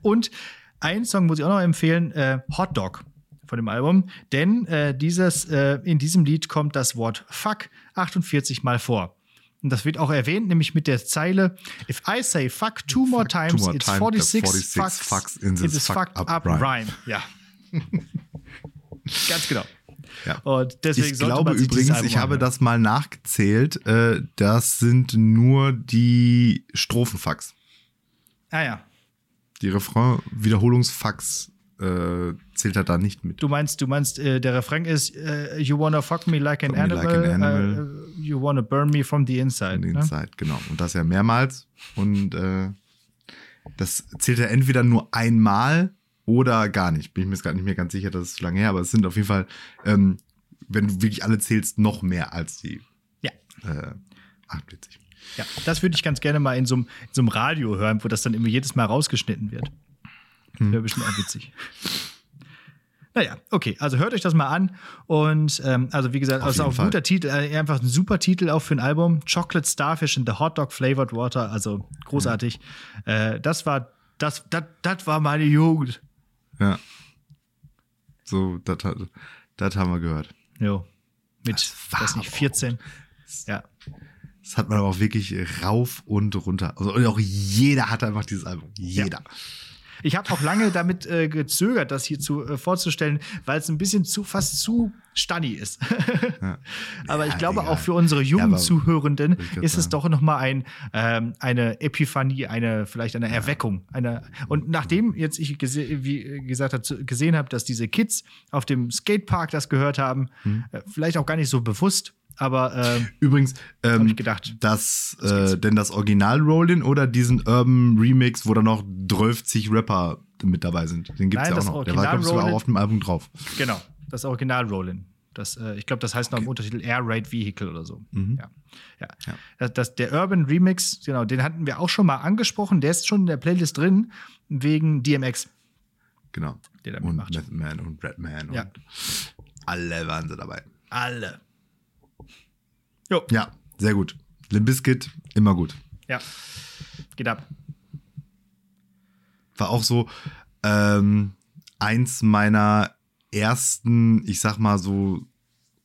Und einen Song muss ich auch noch empfehlen, äh, Hot Dog von dem Album. Denn äh, dieses, äh, in diesem Lied kommt das Wort Fuck achtundvierzig Mal vor. Und das wird auch erwähnt, nämlich mit der Zeile If I say fuck two more fuck times, two more it's time, forty-six, forty-six fucks, fucks in this, this fucked fuck up, up rhyme. Ja. Ganz genau. Ja. Und deswegen ich glaube übrigens, ich habe das mal nachgezählt, äh, das sind nur die Strophenfax. Ah ja. Die Refrain-Wiederholungsfax äh, zählt halt da nicht mit. Du meinst, du meinst, äh, der Refrain ist äh, You wanna fuck me like an fuck animal, like an animal. Uh, you wanna burn me from the inside. From the inside, ne? Genau. Und das ja mehrmals. Und äh, das zählt ja entweder nur einmal oder gar nicht. Bin ich mir jetzt gar nicht mehr ganz sicher, das ist zu lange her, aber es sind auf jeden Fall, ähm, wenn du wirklich alle zählst, noch mehr als die ja. äh, achtundvierzig. Ja, das würde ich ganz gerne mal in so einem Radio hören, wo das dann immer jedes Mal rausgeschnitten wird. Hm. Wäre bestimmt auch witzig. Naja, okay, also hört euch das mal an. Und ähm, also wie gesagt, also auch ein guter Titel, äh, einfach ein super Titel auch für ein Album. Chocolate Starfish and the Hot Dog Flavored Water, also großartig. Ja. Äh, das war das, das, das war meine Jugend. Ja. So, das haben wir gehört. Jo. Mit, weiß nicht, vierzehn. Das, ja. Das hat man aber auch wirklich rauf und runter. Also, und auch jeder hat einfach dieses Album. Jeder. Ja. Ich habe auch lange damit äh, gezögert, das hier zu, äh, vorzustellen, weil es ein bisschen zu, fast zu stunny ist. Ja. Aber ja, ich glaube, egal. Auch für unsere jungen ja, Zuhörenden ist es doch noch mal ein, ähm, eine Epiphanie, eine, vielleicht eine ja. Erweckung. Eine, und nachdem jetzt ich gese- wie gesagt hab, gesehen habe, dass diese Kids auf dem Skatepark das gehört haben, mhm. äh, vielleicht auch gar nicht so bewusst, aber äh, übrigens, ähm, hab ich gedacht, das, äh, denn das Original-Rollin oder diesen Urban-Remix, wo dann noch dreißig Rapper mit dabei sind? Den gibt's Nein, ja auch noch. Der war, glaube ich, sogar auch auf dem Album drauf. Genau, das Original-Rollin. Das, äh, ich glaube, das heißt okay. noch im Untertitel Air Raid Vehicle oder so. Mhm. Ja. Ja. Ja. Das, das, der Urban Remix, genau, den hatten wir auch schon mal angesprochen. Der ist schon in der Playlist drin, wegen D M X. Genau. Der damit und macht. Method Man und Redman ja. und alle waren sie dabei. Alle. Jo. Ja, sehr gut. Limp Bizkit, immer gut. Ja, geht ab. War auch so ähm, eins meiner ersten, ich sag mal so,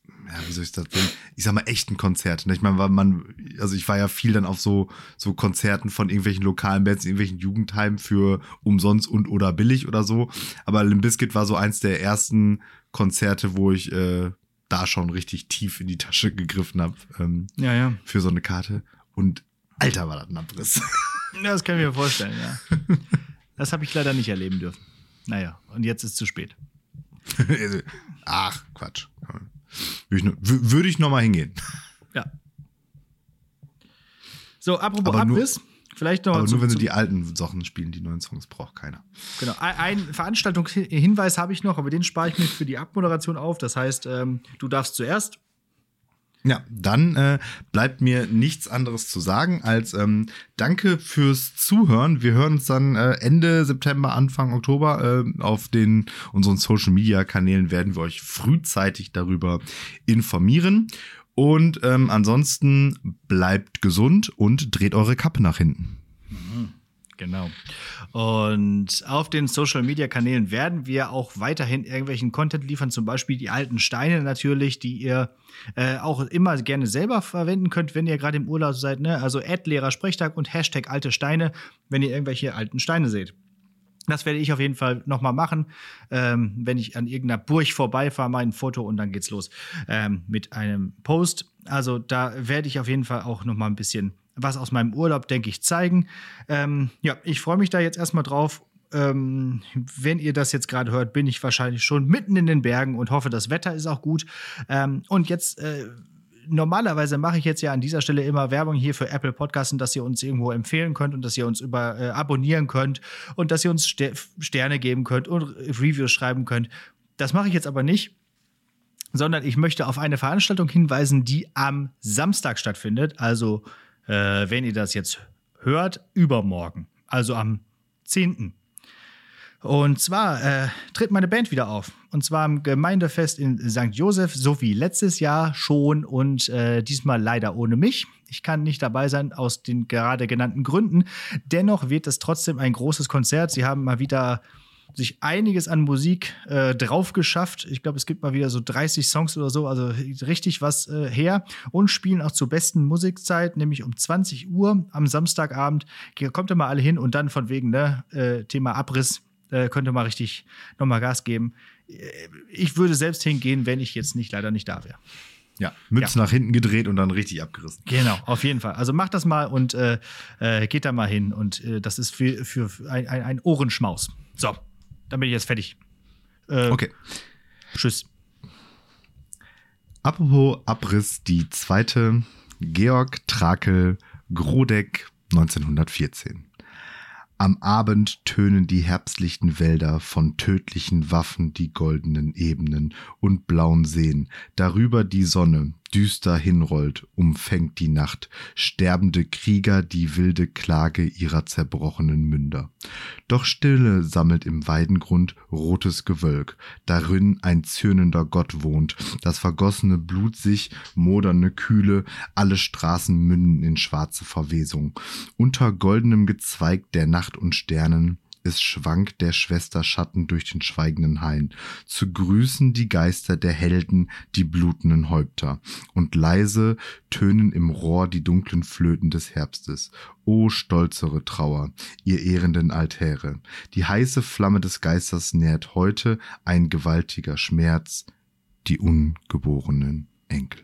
ja, wie soll ich das sagen? Ich sag mal echten Konzert. Ich meine, man, also ich war ja viel dann auf so, so Konzerten von irgendwelchen lokalen Bands, irgendwelchen Jugendheimen für umsonst und oder billig oder so. Aber Limp Bizkit war so eins der ersten Konzerte, wo ich äh, da schon richtig tief in die Tasche gegriffen habe ähm, ja, ja. für so eine Karte. Und Alter, war das ein Abriss. Das kann ich mir vorstellen, ja. Das habe ich leider nicht erleben dürfen. Naja, und jetzt ist es zu spät. Ach, Quatsch. Würde ich noch mal hingehen. Ja. So, apropos aber Abriss. Nur, vielleicht noch aber nur, wenn sie die alten Sachen spielen, die neuen Songs braucht keiner. Genau. Ein Veranstaltungshinweis habe ich noch, aber den spare ich mir für die Abmoderation auf. Das heißt, ähm, du darfst zuerst. Ja, dann äh, bleibt mir nichts anderes zu sagen als ähm, danke fürs Zuhören. Wir hören uns dann äh, Ende September, Anfang Oktober. Äh, auf den unseren Social-Media-Kanälen werden wir euch frühzeitig darüber informieren. Und ähm, ansonsten bleibt gesund und dreht eure Kappe nach hinten. Mhm. Genau. Und auf den Social-Media-Kanälen werden wir auch weiterhin irgendwelchen Content liefern, zum Beispiel die alten Steine natürlich, die ihr äh, auch immer gerne selber verwenden könnt, wenn ihr gerade im Urlaub seid, ne? Also at Lehrer Sprechtag und Hashtag alte Steine, wenn ihr irgendwelche alten Steine seht. Das werde ich auf jeden Fall nochmal machen, ähm, wenn ich an irgendeiner Burg vorbeifahre, mein Foto und dann geht's los ähm, mit einem Post. Also da werde ich auf jeden Fall auch nochmal ein bisschen was aus meinem Urlaub, denke ich, zeigen. Ähm, ja, ich freue mich da jetzt erstmal drauf. Ähm, wenn ihr das jetzt gerade hört, bin ich wahrscheinlich schon mitten in den Bergen und hoffe, das Wetter ist auch gut. Ähm, und jetzt äh, Normalerweise mache ich jetzt ja an dieser Stelle immer Werbung hier für Apple Podcasts und dass ihr uns irgendwo empfehlen könnt und dass ihr uns über äh, abonnieren könnt und dass ihr uns Ster- Sterne geben könnt und Reviews schreiben könnt. Das mache ich jetzt aber nicht, sondern ich möchte auf eine Veranstaltung hinweisen, die am Samstag stattfindet. Also, äh, wenn ihr das jetzt hört, übermorgen, also am zehnten Und zwar äh, tritt meine Band wieder auf. Und zwar am Gemeindefest in Sankt Josef, so wie letztes Jahr schon und äh, diesmal leider ohne mich. Ich kann nicht dabei sein aus den gerade genannten Gründen. Dennoch wird es trotzdem ein großes Konzert. Sie haben mal wieder sich einiges an Musik äh, drauf geschafft. Ich glaube, es gibt mal wieder so dreißig Songs oder so, also richtig was äh, her. Und spielen auch zur besten Musikzeit, nämlich um zwanzig Uhr am Samstagabend. Kommt ihr mal alle hin und dann von wegen, ne, äh, Thema Abriss. Könnte mal richtig nochmal Gas geben. Ich würde selbst hingehen, wenn ich jetzt nicht leider nicht da wäre. Ja, Mütze ja. nach hinten gedreht und dann richtig abgerissen. Genau, auf jeden Fall. Also macht das mal und äh, geht da mal hin. Und äh, das ist für, für ein, ein, ein Ohrenschmaus. So, dann bin ich jetzt fertig. Äh, okay. Tschüss. Apropos Abriss, die zweite. Georg Trakel, Grodeck, neunzehnhundertvierzehn. Am Abend tönen die herbstlichen Wälder von tödlichen Waffen die goldenen Ebenen und blauen Seen. Darüber die Sonne düster hinrollt, umfängt die Nacht. Sterbende Krieger die wilde Klage ihrer zerbrochenen Münder. Doch Stille sammelt im Weidengrund rotes Gewölk, darin ein zürnender Gott wohnt. Das vergossene Blut sich, moderne Kühle, alle Straßen münden in schwarze Verwesung. Unter goldenem Gezweig der Nacht und Sternen, es schwankt der Schwester Schatten durch den schweigenden Hain. Zu grüßen die Geister der Helden, die blutenden Häupter. Und leise tönen im Rohr die dunklen Flöten des Herbstes. O stolzere Trauer, ihr ehrenden Altäre. Die heiße Flamme des Geisters nährt heute ein gewaltiger Schmerz, die ungeborenen Enkel.